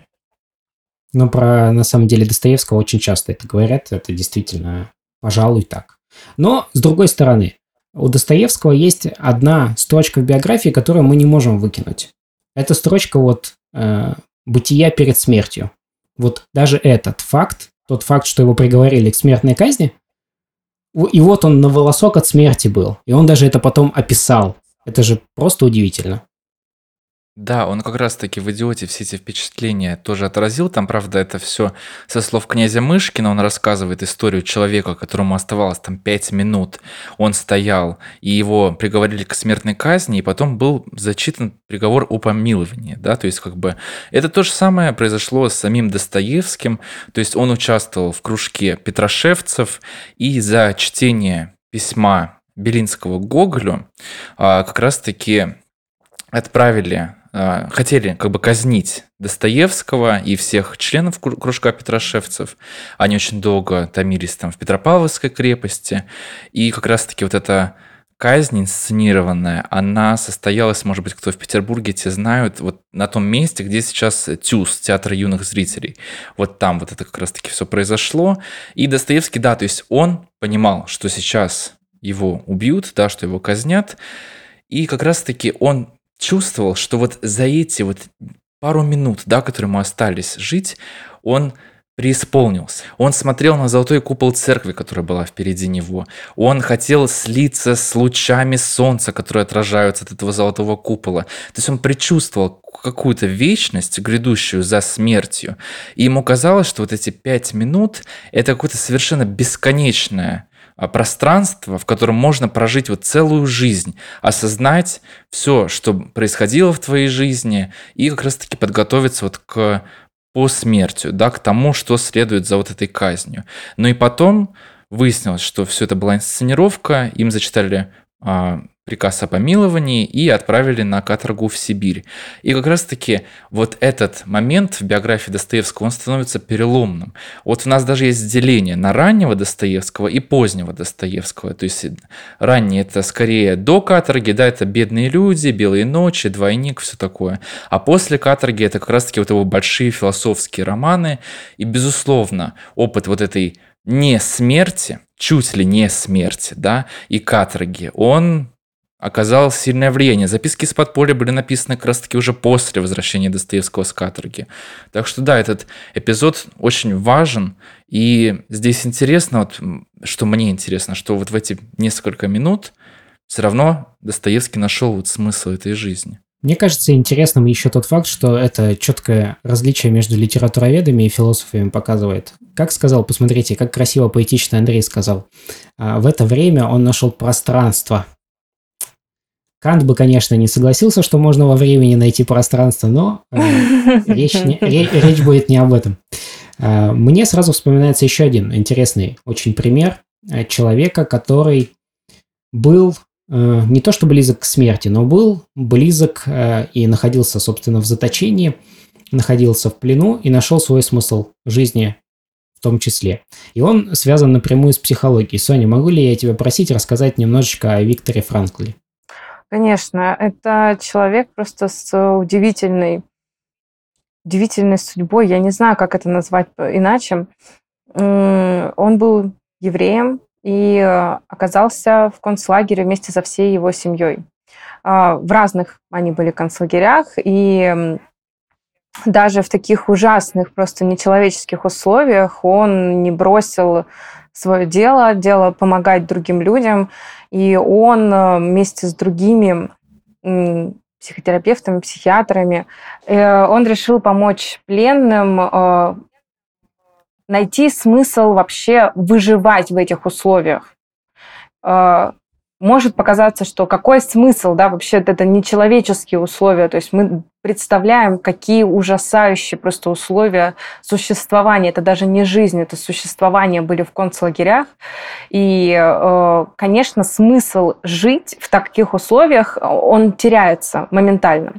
Но про, на самом деле, Достоевского очень часто это говорят. Это действительно, пожалуй, так. Но, с другой стороны, у Достоевского есть одна строчка в биографии, которую мы не можем выкинуть. Это строчка вот э, «Бытия перед смертью». Вот даже этот факт, тот факт, что его приговорили к смертной казни, и вот он на волосок от смерти был. И он даже это потом описал. Это же просто удивительно. Да, он как раз-таки в «Идиоте» все эти впечатления тоже отразил. Там, правда, это все со слов князя Мышкина. Он рассказывает историю человека, которому оставалось там пять минут. Он стоял, и его приговорили к смертной казни, и потом был зачитан приговор о помиловании. Да? То есть, как бы, это то же самое произошло с самим Достоевским. То есть, он участвовал в кружке петрашевцев, и за чтение письма Белинского к Гоголю как раз-таки отправили... хотели как бы казнить Достоевского и всех членов кружка петрашевцев. Они очень долго томились там в Петропавловской крепости. И как раз-таки вот эта казнь инсценированная, она состоялась, может быть, кто в Петербурге, те знают, вот на том месте, где сейчас ТЮЗ, Театр юных зрителей. Вот там вот это как раз-таки все произошло. И Достоевский, да, то есть он понимал, что сейчас его убьют, да, что его казнят. И как раз-таки он чувствовал, что вот за эти вот пару минут, да, которые ему остались жить, он преисполнился. Он смотрел на золотой купол церкви, которая была впереди него. Он хотел слиться с лучами солнца, которые отражаются от этого золотого купола. То есть он предчувствовал какую-то вечность, грядущую за смертью. И ему казалось, что вот эти пять минут – это какое-то совершенно бесконечное пространство, в котором можно прожить вот целую жизнь, осознать все, что происходило в твоей жизни, и как раз-таки подготовиться вот к посмертию, да, к тому, что следует за вот этой казнью. Ну и потом выяснилось, что все это была инсценировка, им зачитали а, приказ о помиловании и отправили на каторгу в Сибирь. И как раз-таки вот этот момент в биографии Достоевского, он становится переломным. Вот у нас даже есть деление на раннего Достоевского и позднего Достоевского. То есть ранний – это скорее до каторги, да, это бедные люди, белые ночи, двойник, все такое. А после каторги – это как раз-таки вот его большие философские романы. И, безусловно, опыт вот этой не смерти, чуть ли не смерти, да, и каторги, он оказал сильное влияние. «Записки из подполья» были написаны как раз-таки уже после возвращения Достоевского с каторги. Так что да, этот эпизод очень важен. И здесь интересно, вот, что мне интересно, что вот в эти несколько минут все равно Достоевский нашел вот смысл этой жизни. Мне кажется интересным еще тот факт, что это четкое различие между литературоведами и философами показывает. Как сказал, посмотрите, как красиво, поэтично Андрей сказал. В это время он нашел пространство. Кант бы, конечно, не согласился, что можно во времени найти пространство, но э, речь, не, речь будет не об этом. Мне сразу вспоминается еще один интересный очень пример человека, который был не то что близок к смерти, но был близок и находился, собственно, в заточении, находился в плену и нашел свой смысл жизни в том числе. И он связан напрямую с психологией. Соня, могу ли я тебя просить рассказать немножечко о Викторе Франкле? Конечно, это человек просто с удивительной, удивительной судьбой. Я не знаю, как это назвать иначе. Он был евреем и оказался в концлагере вместе со всей его семьей. В разных они были концлагерях, и даже в таких ужасных, просто нечеловеческих условиях он не бросил свое дело, дело помогать другим людям, и он вместе с другими психотерапевтами, психиатрами, он решил помочь пленным найти смысл вообще выживать в этих условиях. Может показаться, что какой смысл, да, вообще это нечеловеческие условия, то есть мы представляем, какие ужасающие просто условия существования, это даже не жизнь, это существование были в концлагерях, и, конечно, смысл жить в таких условиях, он теряется моментально.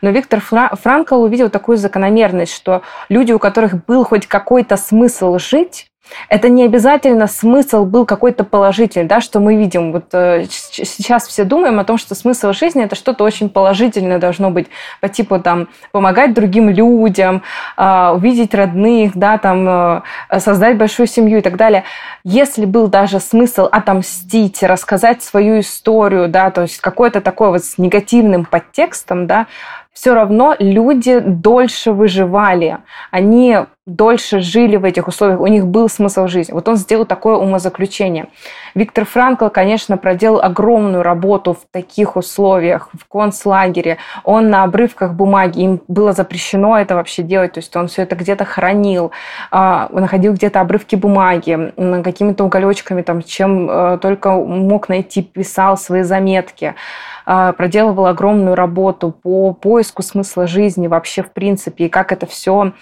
Но Виктор Франкл увидел такую закономерность, что люди, у которых был хоть какой-то смысл жить, это не обязательно смысл был какой-то положительный, да, что мы видим. Вот э, сейчас все думаем о том, что смысл жизни – это что-то очень положительное должно быть, по типу там, помогать другим людям, э, увидеть родных, да, там, э, создать большую семью и так далее. Если был даже смысл отомстить, рассказать свою историю, да, то есть какой-то такой вот с негативным подтекстом, да, все равно люди дольше выживали, они дольше жили в этих условиях, у них был смысл жизни. Вот он сделал такое умозаключение. Виктор Франкл, конечно, проделал огромную работу в таких условиях, в концлагере. Он на обрывках бумаги, им было запрещено это вообще делать, то есть он все это где-то хранил, находил где-то обрывки бумаги, какими-то уголечками, там, чем только мог найти, писал свои заметки. Проделывал огромную работу по поиску смысла жизни вообще в принципе, и как это все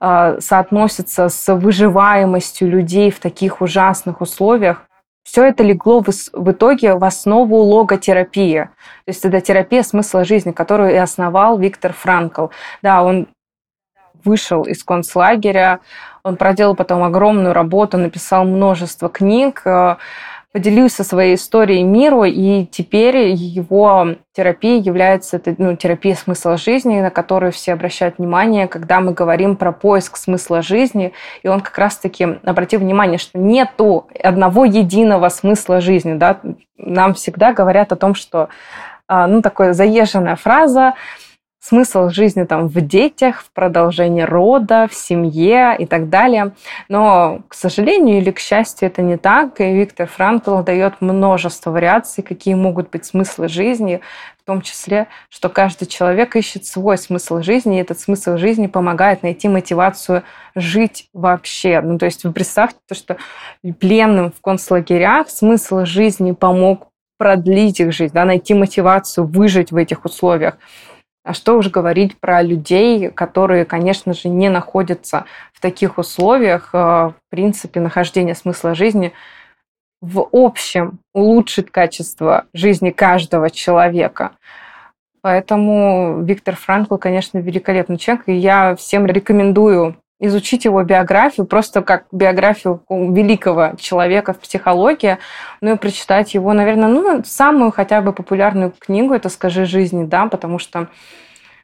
соотносится с выживаемостью людей в таких ужасных условиях. Все это легло в итоге в основу логотерапии. То есть это терапия смысла жизни, которую и основал Виктор Франкл. Да, он вышел из концлагеря, он проделал потом огромную работу, написал множество книг, поделился своей историей миру, и теперь его терапией является, ну, терапия смысла жизни, на которую все обращают внимание, когда мы говорим про поиск смысла жизни. И он как раз-таки обратил внимание, что нету одного единого смысла жизни. Да? Нам всегда говорят о том, что, ну, такая заезженная фраза, смысл жизни там в детях, в продолжении рода, в семье и так далее. Но, к сожалению или к счастью, это не так. И Виктор Франкл дает множество вариаций, какие могут быть смыслы жизни, в том числе, что каждый человек ищет свой смысл жизни, и этот смысл жизни помогает найти мотивацию жить вообще. Ну, то есть вы представьте, что пленным в концлагерях смысл жизни помог продлить их жизнь, да, найти мотивацию выжить в этих условиях. А что уж говорить про людей, которые, конечно же, не находятся в таких условиях. В принципе, нахождение смысла жизни в общем улучшит качество жизни каждого человека. Поэтому Виктор Франкл, конечно, великолепный человек, и я всем рекомендую изучить его биографию, просто как биографию великого человека в психологии, ну и прочитать его, наверное, ну, самую хотя бы популярную книгу, это «Скажи жизни», да, потому что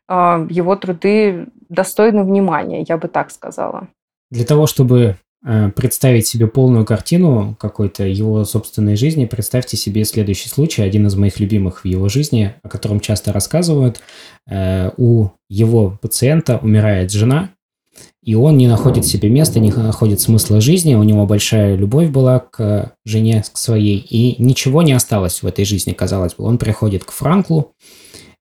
э, его труды достойны внимания, я бы так сказала. Для того, чтобы э, представить себе полную картину какой-то его собственной жизни, представьте себе следующий случай, один из моих любимых в его жизни, о котором часто рассказывают. Э, у его пациента умирает жена, и он не находит себе места, не находит смысла жизни, у него большая любовь была к жене, к своей, и ничего не осталось в этой жизни, казалось бы. Он приходит к Франклу,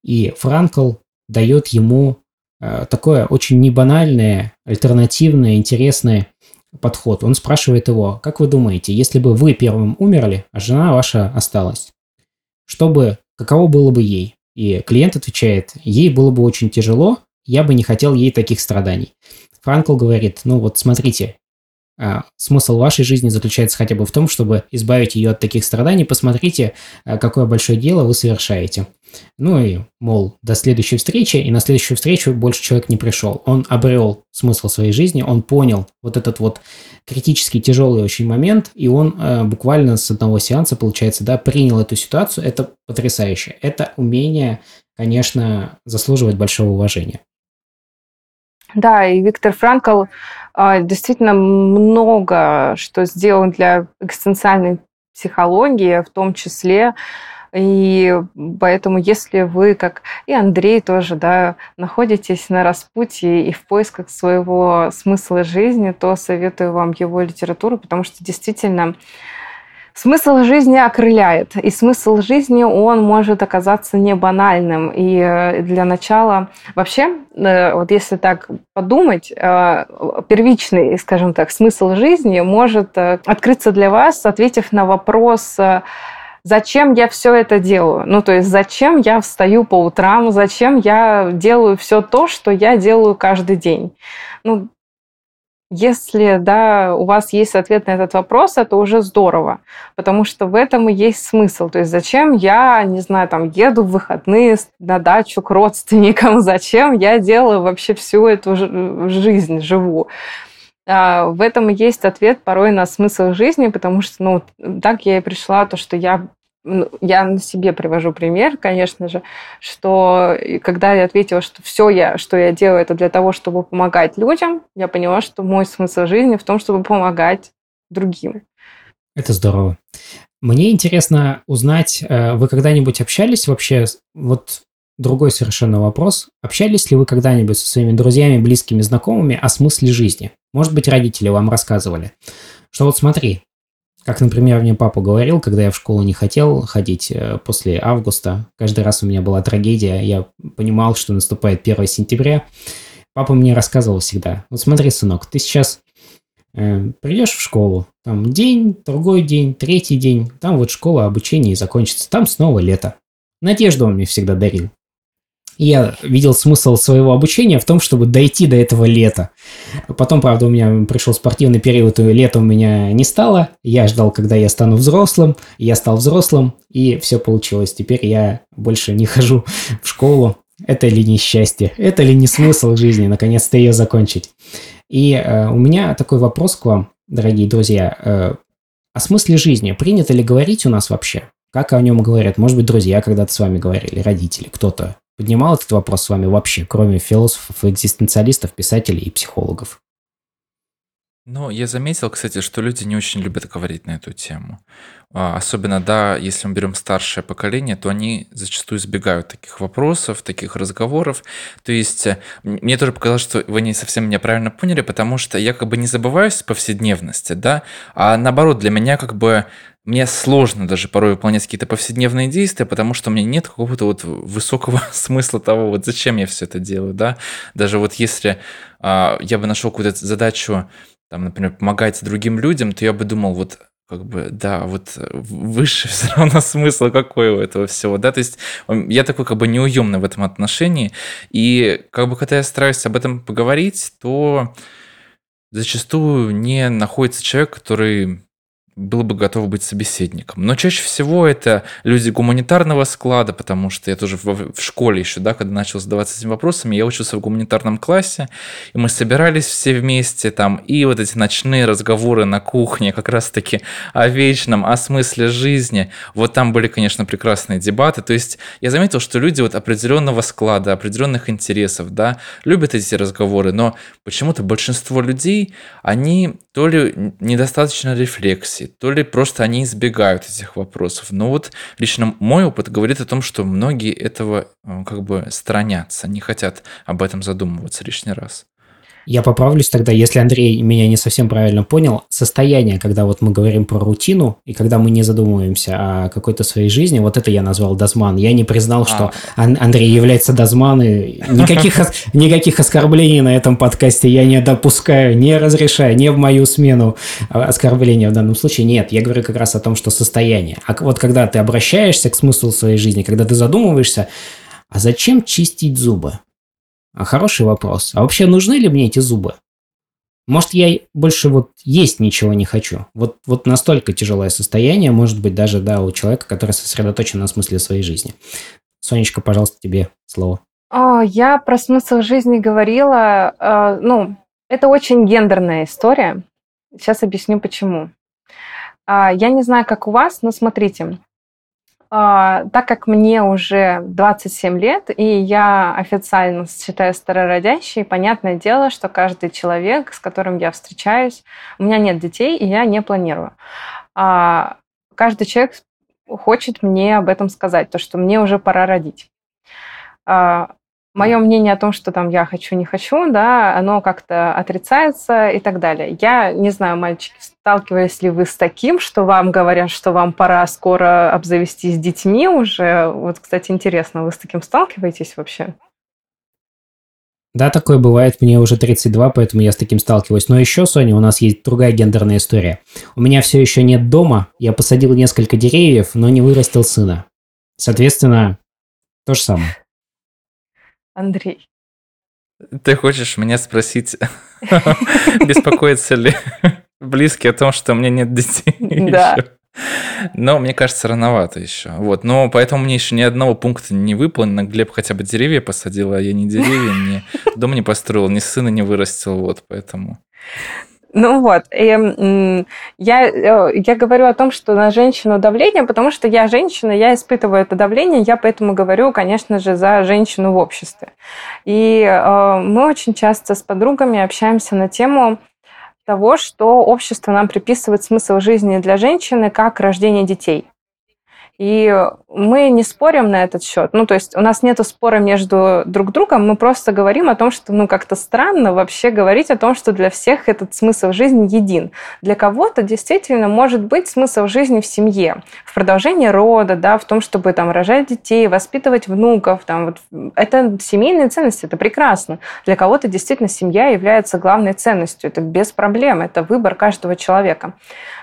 и Франкл дает ему э, такое очень небанальное, альтернативное, интересное подход. Он спрашивает его: как вы думаете, если бы вы первым умерли, а жена ваша осталась, что бы, каково было бы ей? И клиент отвечает: ей было бы очень тяжело, я бы не хотел ей таких страданий. Франкл говорит, ну вот смотрите, а, смысл вашей жизни заключается хотя бы в том, чтобы избавить ее от таких страданий, посмотрите, а, какое большое дело вы совершаете. Ну и, мол, до следующей встречи, и на следующую встречу больше человек не пришел. Он обрел смысл своей жизни, он понял вот этот вот критически тяжелый очень момент, и он э, буквально с одного сеанса, получается, да, принял эту ситуацию. Это потрясающе. Это умение, конечно, заслуживает большого уважения. Да, и Виктор Франкл э, действительно много что сделал для экзистенциальной психологии, в том числе. И поэтому, если вы, как и Андрей тоже, да, находитесь на распутье и в поисках своего смысла жизни, то советую вам его литературу, потому что действительно смысл жизни окрыляет. И смысл жизни, он может оказаться не банальным. И для начала вообще, вот если так подумать, первичный, скажем так, смысл жизни может открыться для вас, ответив на вопрос: зачем я все это делаю? Ну, то есть, зачем я встаю по утрам? Зачем я делаю все то, что я делаю каждый день? Ну, если, да, у вас есть ответ на этот вопрос, это уже здорово, потому что в этом и есть смысл. То есть, зачем я, не знаю, там, еду в выходные на дачу к родственникам? Зачем я делаю вообще всю эту жизнь, живу? В этом и есть ответ порой на смысл жизни, потому что, ну, так я и пришла, то, что я, я на себе привожу пример, конечно же, что когда я ответила, что все, я, что я делаю, это для того, чтобы помогать людям, я поняла, что мой смысл жизни в том, чтобы помогать другим. Это здорово. Мне интересно узнать, вы когда-нибудь общались вообще, вот другой совершенно вопрос, общались ли вы когда-нибудь со своими друзьями, близкими, знакомыми о смысле жизни? Может быть, родители вам рассказывали, что вот смотри, как, например, мне папа говорил, когда я в школу не хотел ходить после августа, каждый раз у меня была трагедия, я понимал, что наступает первое сентября, папа мне рассказывал всегда, вот смотри, сынок, ты сейчас э, придешь в школу, там день, другой день, третий день, там вот школа, обучение и закончится, там снова лето. Надежду он мне всегда дарил. Я видел смысл своего обучения в том, чтобы дойти до этого лета. Потом, правда, у меня пришел спортивный период, и лета у меня не стало. Я ждал, когда я стану взрослым. Я стал взрослым, и все получилось. Теперь я больше не хожу в школу. Это ли не счастье? Это ли не смысл жизни? Наконец-то ее закончить. И э, у меня такой вопрос к вам, дорогие друзья. Э, о смысле жизни принято ли говорить у нас вообще? Как о нем говорят? Может быть, друзья когда-то с вами говорили, родители, кто-то. Поднимал этот вопрос с вами вообще, кроме философов, экзистенциалистов, писателей и психологов? Ну, я заметил, кстати, что люди не очень любят говорить на эту тему. Особенно, да, если мы берем старшее поколение, то они зачастую избегают таких вопросов, таких разговоров. То есть, мне тоже показалось, что вы не совсем меня правильно поняли, потому что я как бы не забываюсь в повседневности, да, а наоборот, для меня как бы... Мне сложно даже порой выполнять какие-то повседневные действия, потому что у меня нет какого-то вот высокого смысла того, вот зачем я все это делаю, да. Даже вот если а, я бы нашел какую-то задачу, там, например, помогать другим людям, то я бы думал, вот как бы, да, вот выше все равно смысл какой у этого всего, да. То есть я такой как бы неуемный в этом отношении, и как бы когда я стараюсь об этом поговорить, то зачастую не находится человек, который... был бы готов быть собеседником. Но чаще всего это люди гуманитарного склада, потому что я тоже в школе еще, да, когда начал задаваться этими вопросами, я учился в гуманитарном классе, и мы собирались все вместе, там, и вот эти ночные разговоры на кухне как раз-таки о вечном, о смысле жизни. Вот там были, конечно, прекрасные дебаты. То есть я заметил, что люди вот определенного склада, определенных интересов, да, любят эти разговоры, но почему-то большинство людей, они то ли недостаточно рефлексии, то ли просто они избегают этих вопросов. Но вот лично мой опыт говорит о том, что многие этого как бы сторонятся, не хотят об этом задумываться лишний раз. Я поправлюсь тогда, если Андрей меня не совсем правильно понял. Состояние, когда вот мы говорим про рутину, и когда мы не задумываемся о какой-то своей жизни, вот это я назвал дозман. Я не признал, а. что Андрей является дозманом. Никаких, никаких оскорблений на этом подкасте я не допускаю, не разрешаю, не в мою смену оскорбления в данном случае. Нет, я говорю как раз о том, что состояние. А вот когда ты обращаешься к смыслу своей жизни, когда ты задумываешься, а зачем чистить зубы? Хороший вопрос. А вообще нужны ли мне эти зубы? Может, я больше вот есть ничего не хочу. Вот, вот настолько тяжелое состояние, может быть, даже да, у человека, который сосредоточен на смысле своей жизни. Сонечка, пожалуйста, тебе слово. Я про смысл жизни говорила. Ну, это очень гендерная история. Сейчас объясню, почему. Я не знаю, как у вас, но смотрите. Так как мне уже двадцать семь лет, и я официально считаю старородящей, понятное дело, что каждый человек, с которым я встречаюсь, у меня нет детей, и я не планирую. Каждый человек хочет мне об этом сказать, то, что мне уже пора родить. Мое мнение о том, что там я хочу, не хочу, да, оно как-то отрицается и так далее. Я не знаю, мальчики, сталкивались ли вы с таким, что вам говорят, что вам пора скоро обзавестись детьми уже? Вот, кстати, интересно, вы с таким сталкиваетесь вообще? Да, такое бывает. Мне уже тридцать два, поэтому я с таким сталкиваюсь. Но еще, Соня, у нас есть другая гендерная история. У меня все еще нет дома. Я посадил несколько деревьев, но не вырастил сына. Соответственно, то же самое. Андрей. Ты хочешь меня спросить, беспокоятся ли близкие о том, что у меня нет детей еще? Но мне кажется, рановато еще. Вот. Но поэтому мне еще ни одного пункта не выполнено. Глеб хотя бы деревья посадил, а я ни деревья, ни дом не построил, ни сына не вырастил. Вот, поэтому... Ну вот, я, я говорю о том, что на женщину давление, потому что я женщина, я испытываю это давление, я поэтому говорю, конечно же, за женщину в обществе. И мы очень часто с подругами общаемся на тему того, что общество нам приписывает смысл жизни для женщины как рождение детей. И мы не спорим на этот счет. Ну, то есть у нас нету спора между друг другом, мы просто говорим о том, что, ну, как-то странно вообще говорить о том, что для всех этот смысл жизни един. Для кого-то действительно может быть смысл жизни в семье, в продолжении рода, да, в том, чтобы там рожать детей, воспитывать внуков. Там, вот. Это семейные ценности, это прекрасно. Для кого-то действительно семья является главной ценностью. Это без проблем, это выбор каждого человека.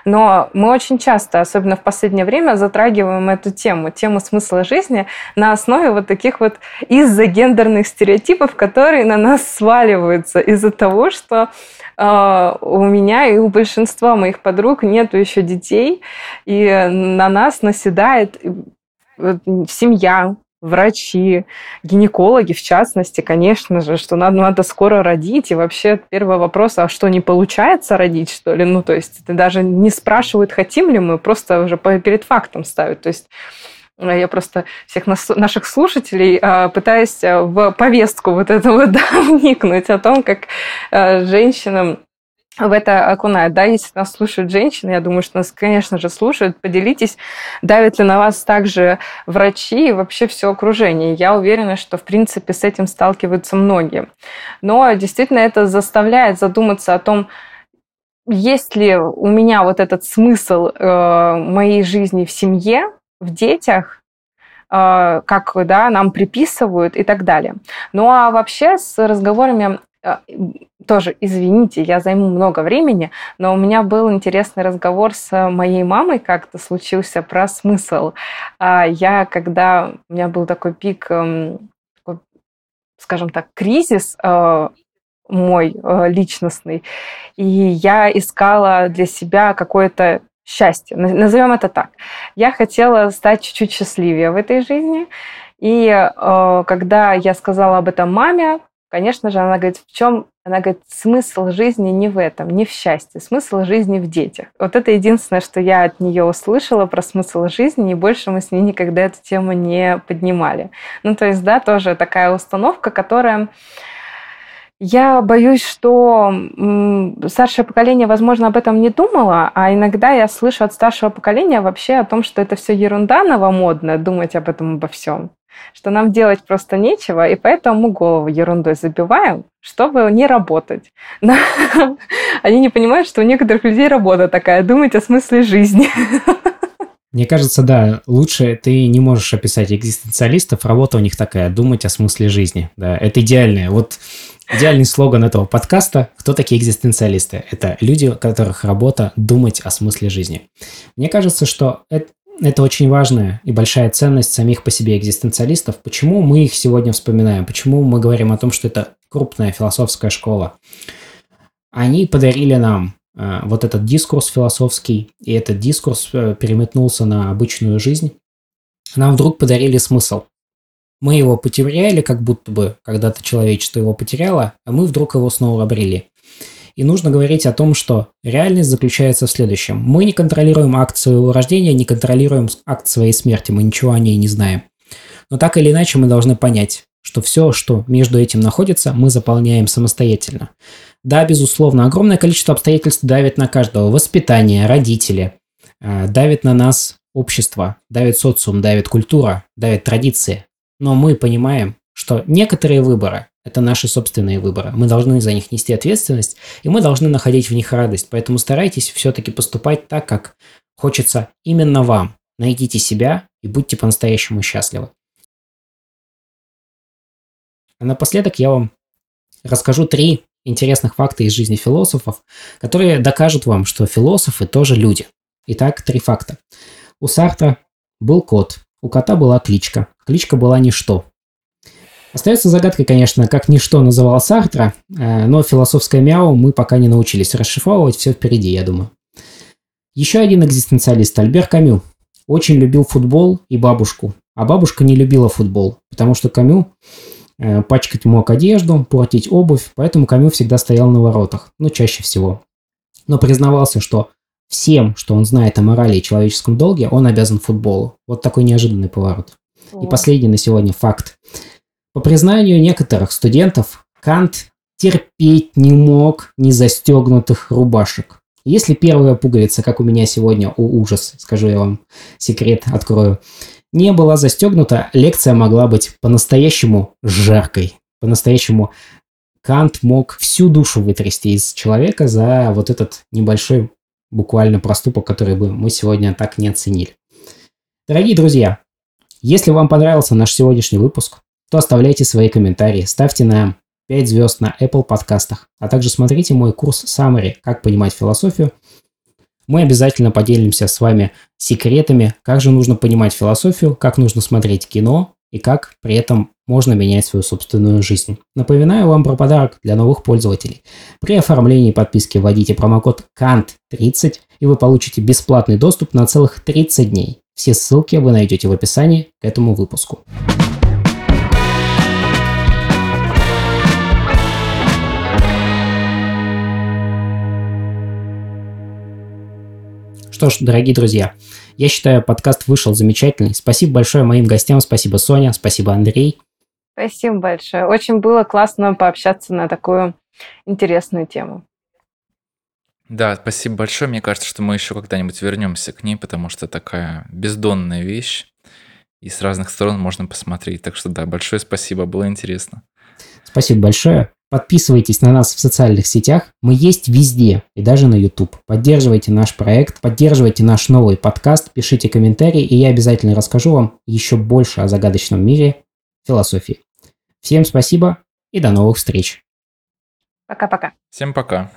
Но мы очень часто, особенно в последнее время, затрагиваем эту тему, тему смысла жизни на основе вот таких вот из-за гендерных стереотипов, которые на нас сваливаются из-за того, что э, у меня и у большинства моих подруг нету еще детей, и на нас наседает семья, врачи, гинекологи в частности, конечно же, что надо, надо скоро родить, и вообще первый вопрос, а что, не получается родить, что ли? Ну, то есть даже не спрашивают, хотим ли мы, просто уже перед фактом ставят. То есть я просто всех наших слушателей пытаюсь в повестку вот этого, да, вникнуть о том, как женщинам в это окунают, да, если нас слушают женщины, я думаю, что нас, конечно же, слушают, поделитесь, давят ли на вас также врачи и вообще все окружение. Я уверена, что, в принципе, с этим сталкиваются многие. Но действительно это заставляет задуматься о том, есть ли у меня вот этот смысл э, моей жизни в семье, в детях, э, как, да, нам приписывают и так далее. Ну а вообще с разговорами... Тоже, извините, я займу много времени, но у меня был интересный разговор с моей мамой, как-то случился, про смысл. Я, когда у меня был такой пик, скажем так, кризис мой личностный, и я искала для себя какое-то счастье, назовем это так. Я хотела стать чуть-чуть счастливее в этой жизни, и когда я сказала об этом маме, конечно же, она говорит, в чем, она говорит, смысл жизни не в этом, не в счастье, смысл жизни в детях. Вот это единственное, что я от нее услышала про смысл жизни, и больше мы с ней никогда эту тему не поднимали. Ну, то есть, да, тоже такая установка, которая... Я боюсь, что старшее поколение, возможно, об этом не думало, а иногда я слышу от старшего поколения вообще о том, что это все ерунда новомодно, думать об этом обо всем, что нам делать просто нечего, и поэтому голову ерундой забиваем, чтобы не работать. Но они не понимают, что у некоторых людей работа такая, думать о смысле жизни. Мне кажется, да, лучше ты не можешь описать экзистенциалистов, работа у них такая, думать о смысле жизни. Да, это идеальное, вот идеальный слоган этого подкаста. Кто такие экзистенциалисты? Это люди, у которых работа думать о смысле жизни. Мне кажется, что это это очень важная и большая ценность самих по себе экзистенциалистов. Почему мы их сегодня вспоминаем? Почему мы говорим о том, что это крупная философская школа? Они подарили нам э, вот этот дискурс философский, и этот дискурс э, переметнулся на обычную жизнь. Нам вдруг подарили смысл. Мы его потеряли, как будто бы когда-то человечество его потеряло, а мы вдруг его снова обрели. И нужно говорить о том, что реальность заключается в следующем. Мы не контролируем акт своего рождения, не контролируем акт своей смерти, мы ничего о ней не знаем. Но так или иначе мы должны понять, что все, что между этим находится, мы заполняем самостоятельно. Да, безусловно, огромное количество обстоятельств давит на каждого. Воспитание, родители, давит на нас общество, давит социум, давит культура, давит традиции. Но мы понимаем, что некоторые выборы – это наши собственные выборы. Мы должны за них нести ответственность, и мы должны находить в них радость. Поэтому старайтесь все-таки поступать так, как хочется именно вам. Найдите себя и будьте по-настоящему счастливы. А напоследок я вам расскажу три интересных факта из жизни философов, которые докажут вам, что философы тоже люди. Итак, три факта. У Сартра был кот, у кота была кличка, кличка была «Ничто». Остается загадкой, конечно, как «Ничто» называл Сартра, но философское мяу мы пока не научились расшифровывать, все впереди, я думаю. Еще один экзистенциалист, Альбер Камю, очень любил футбол и бабушку, а бабушка не любила футбол, потому что Камю пачкать мог одежду, портить обувь, поэтому Камю всегда стоял на воротах, ну, чаще всего. Но признавался, что всем, что он знает о морали и человеческом долге, он обязан футболу. Вот такой неожиданный поворот. О. И последний на сегодня факт. По признанию некоторых студентов, Кант терпеть не мог незастегнутых рубашек. Если первая пуговица, как у меня сегодня, о ужас, скажу я вам, секрет открою, не была застегнута, лекция могла быть по-настоящему жаркой. По-настоящему Кант мог всю душу вытрясти из человека за вот этот небольшой буквально проступок, который бы мы сегодня так не оценили. Дорогие друзья, если вам понравился наш сегодняшний выпуск, то оставляйте свои комментарии, ставьте нам пять звезд на Apple подкастах, а также смотрите мой курс Summary «Как понимать философию». Мы обязательно поделимся с вами секретами, как же нужно понимать философию, как нужно смотреть кино и как при этом можно менять свою собственную жизнь. Напоминаю вам про подарок для новых пользователей. При оформлении подписки вводите промокод кан тридцать, и вы получите бесплатный доступ на целых тридцать дней. Все ссылки вы найдете в описании к этому выпуску. Что ж, дорогие друзья, я считаю, подкаст вышел замечательный. Спасибо большое моим гостям. Спасибо, Соня. Спасибо, Андрей. Спасибо большое. Очень было классно пообщаться на такую интересную тему. Да, спасибо большое. Мне кажется, что мы еще когда-нибудь вернемся к ней, потому что такая бездонная вещь, и с разных сторон можно посмотреть. Так что да, большое спасибо, было интересно. Спасибо большое. Подписывайтесь на нас в социальных сетях. Мы есть везде и даже на YouTube. Поддерживайте наш проект, поддерживайте наш новый подкаст, пишите комментарии, и я обязательно расскажу вам еще больше о загадочном мире философии. Всем спасибо и до новых встреч. Пока-пока. Всем пока.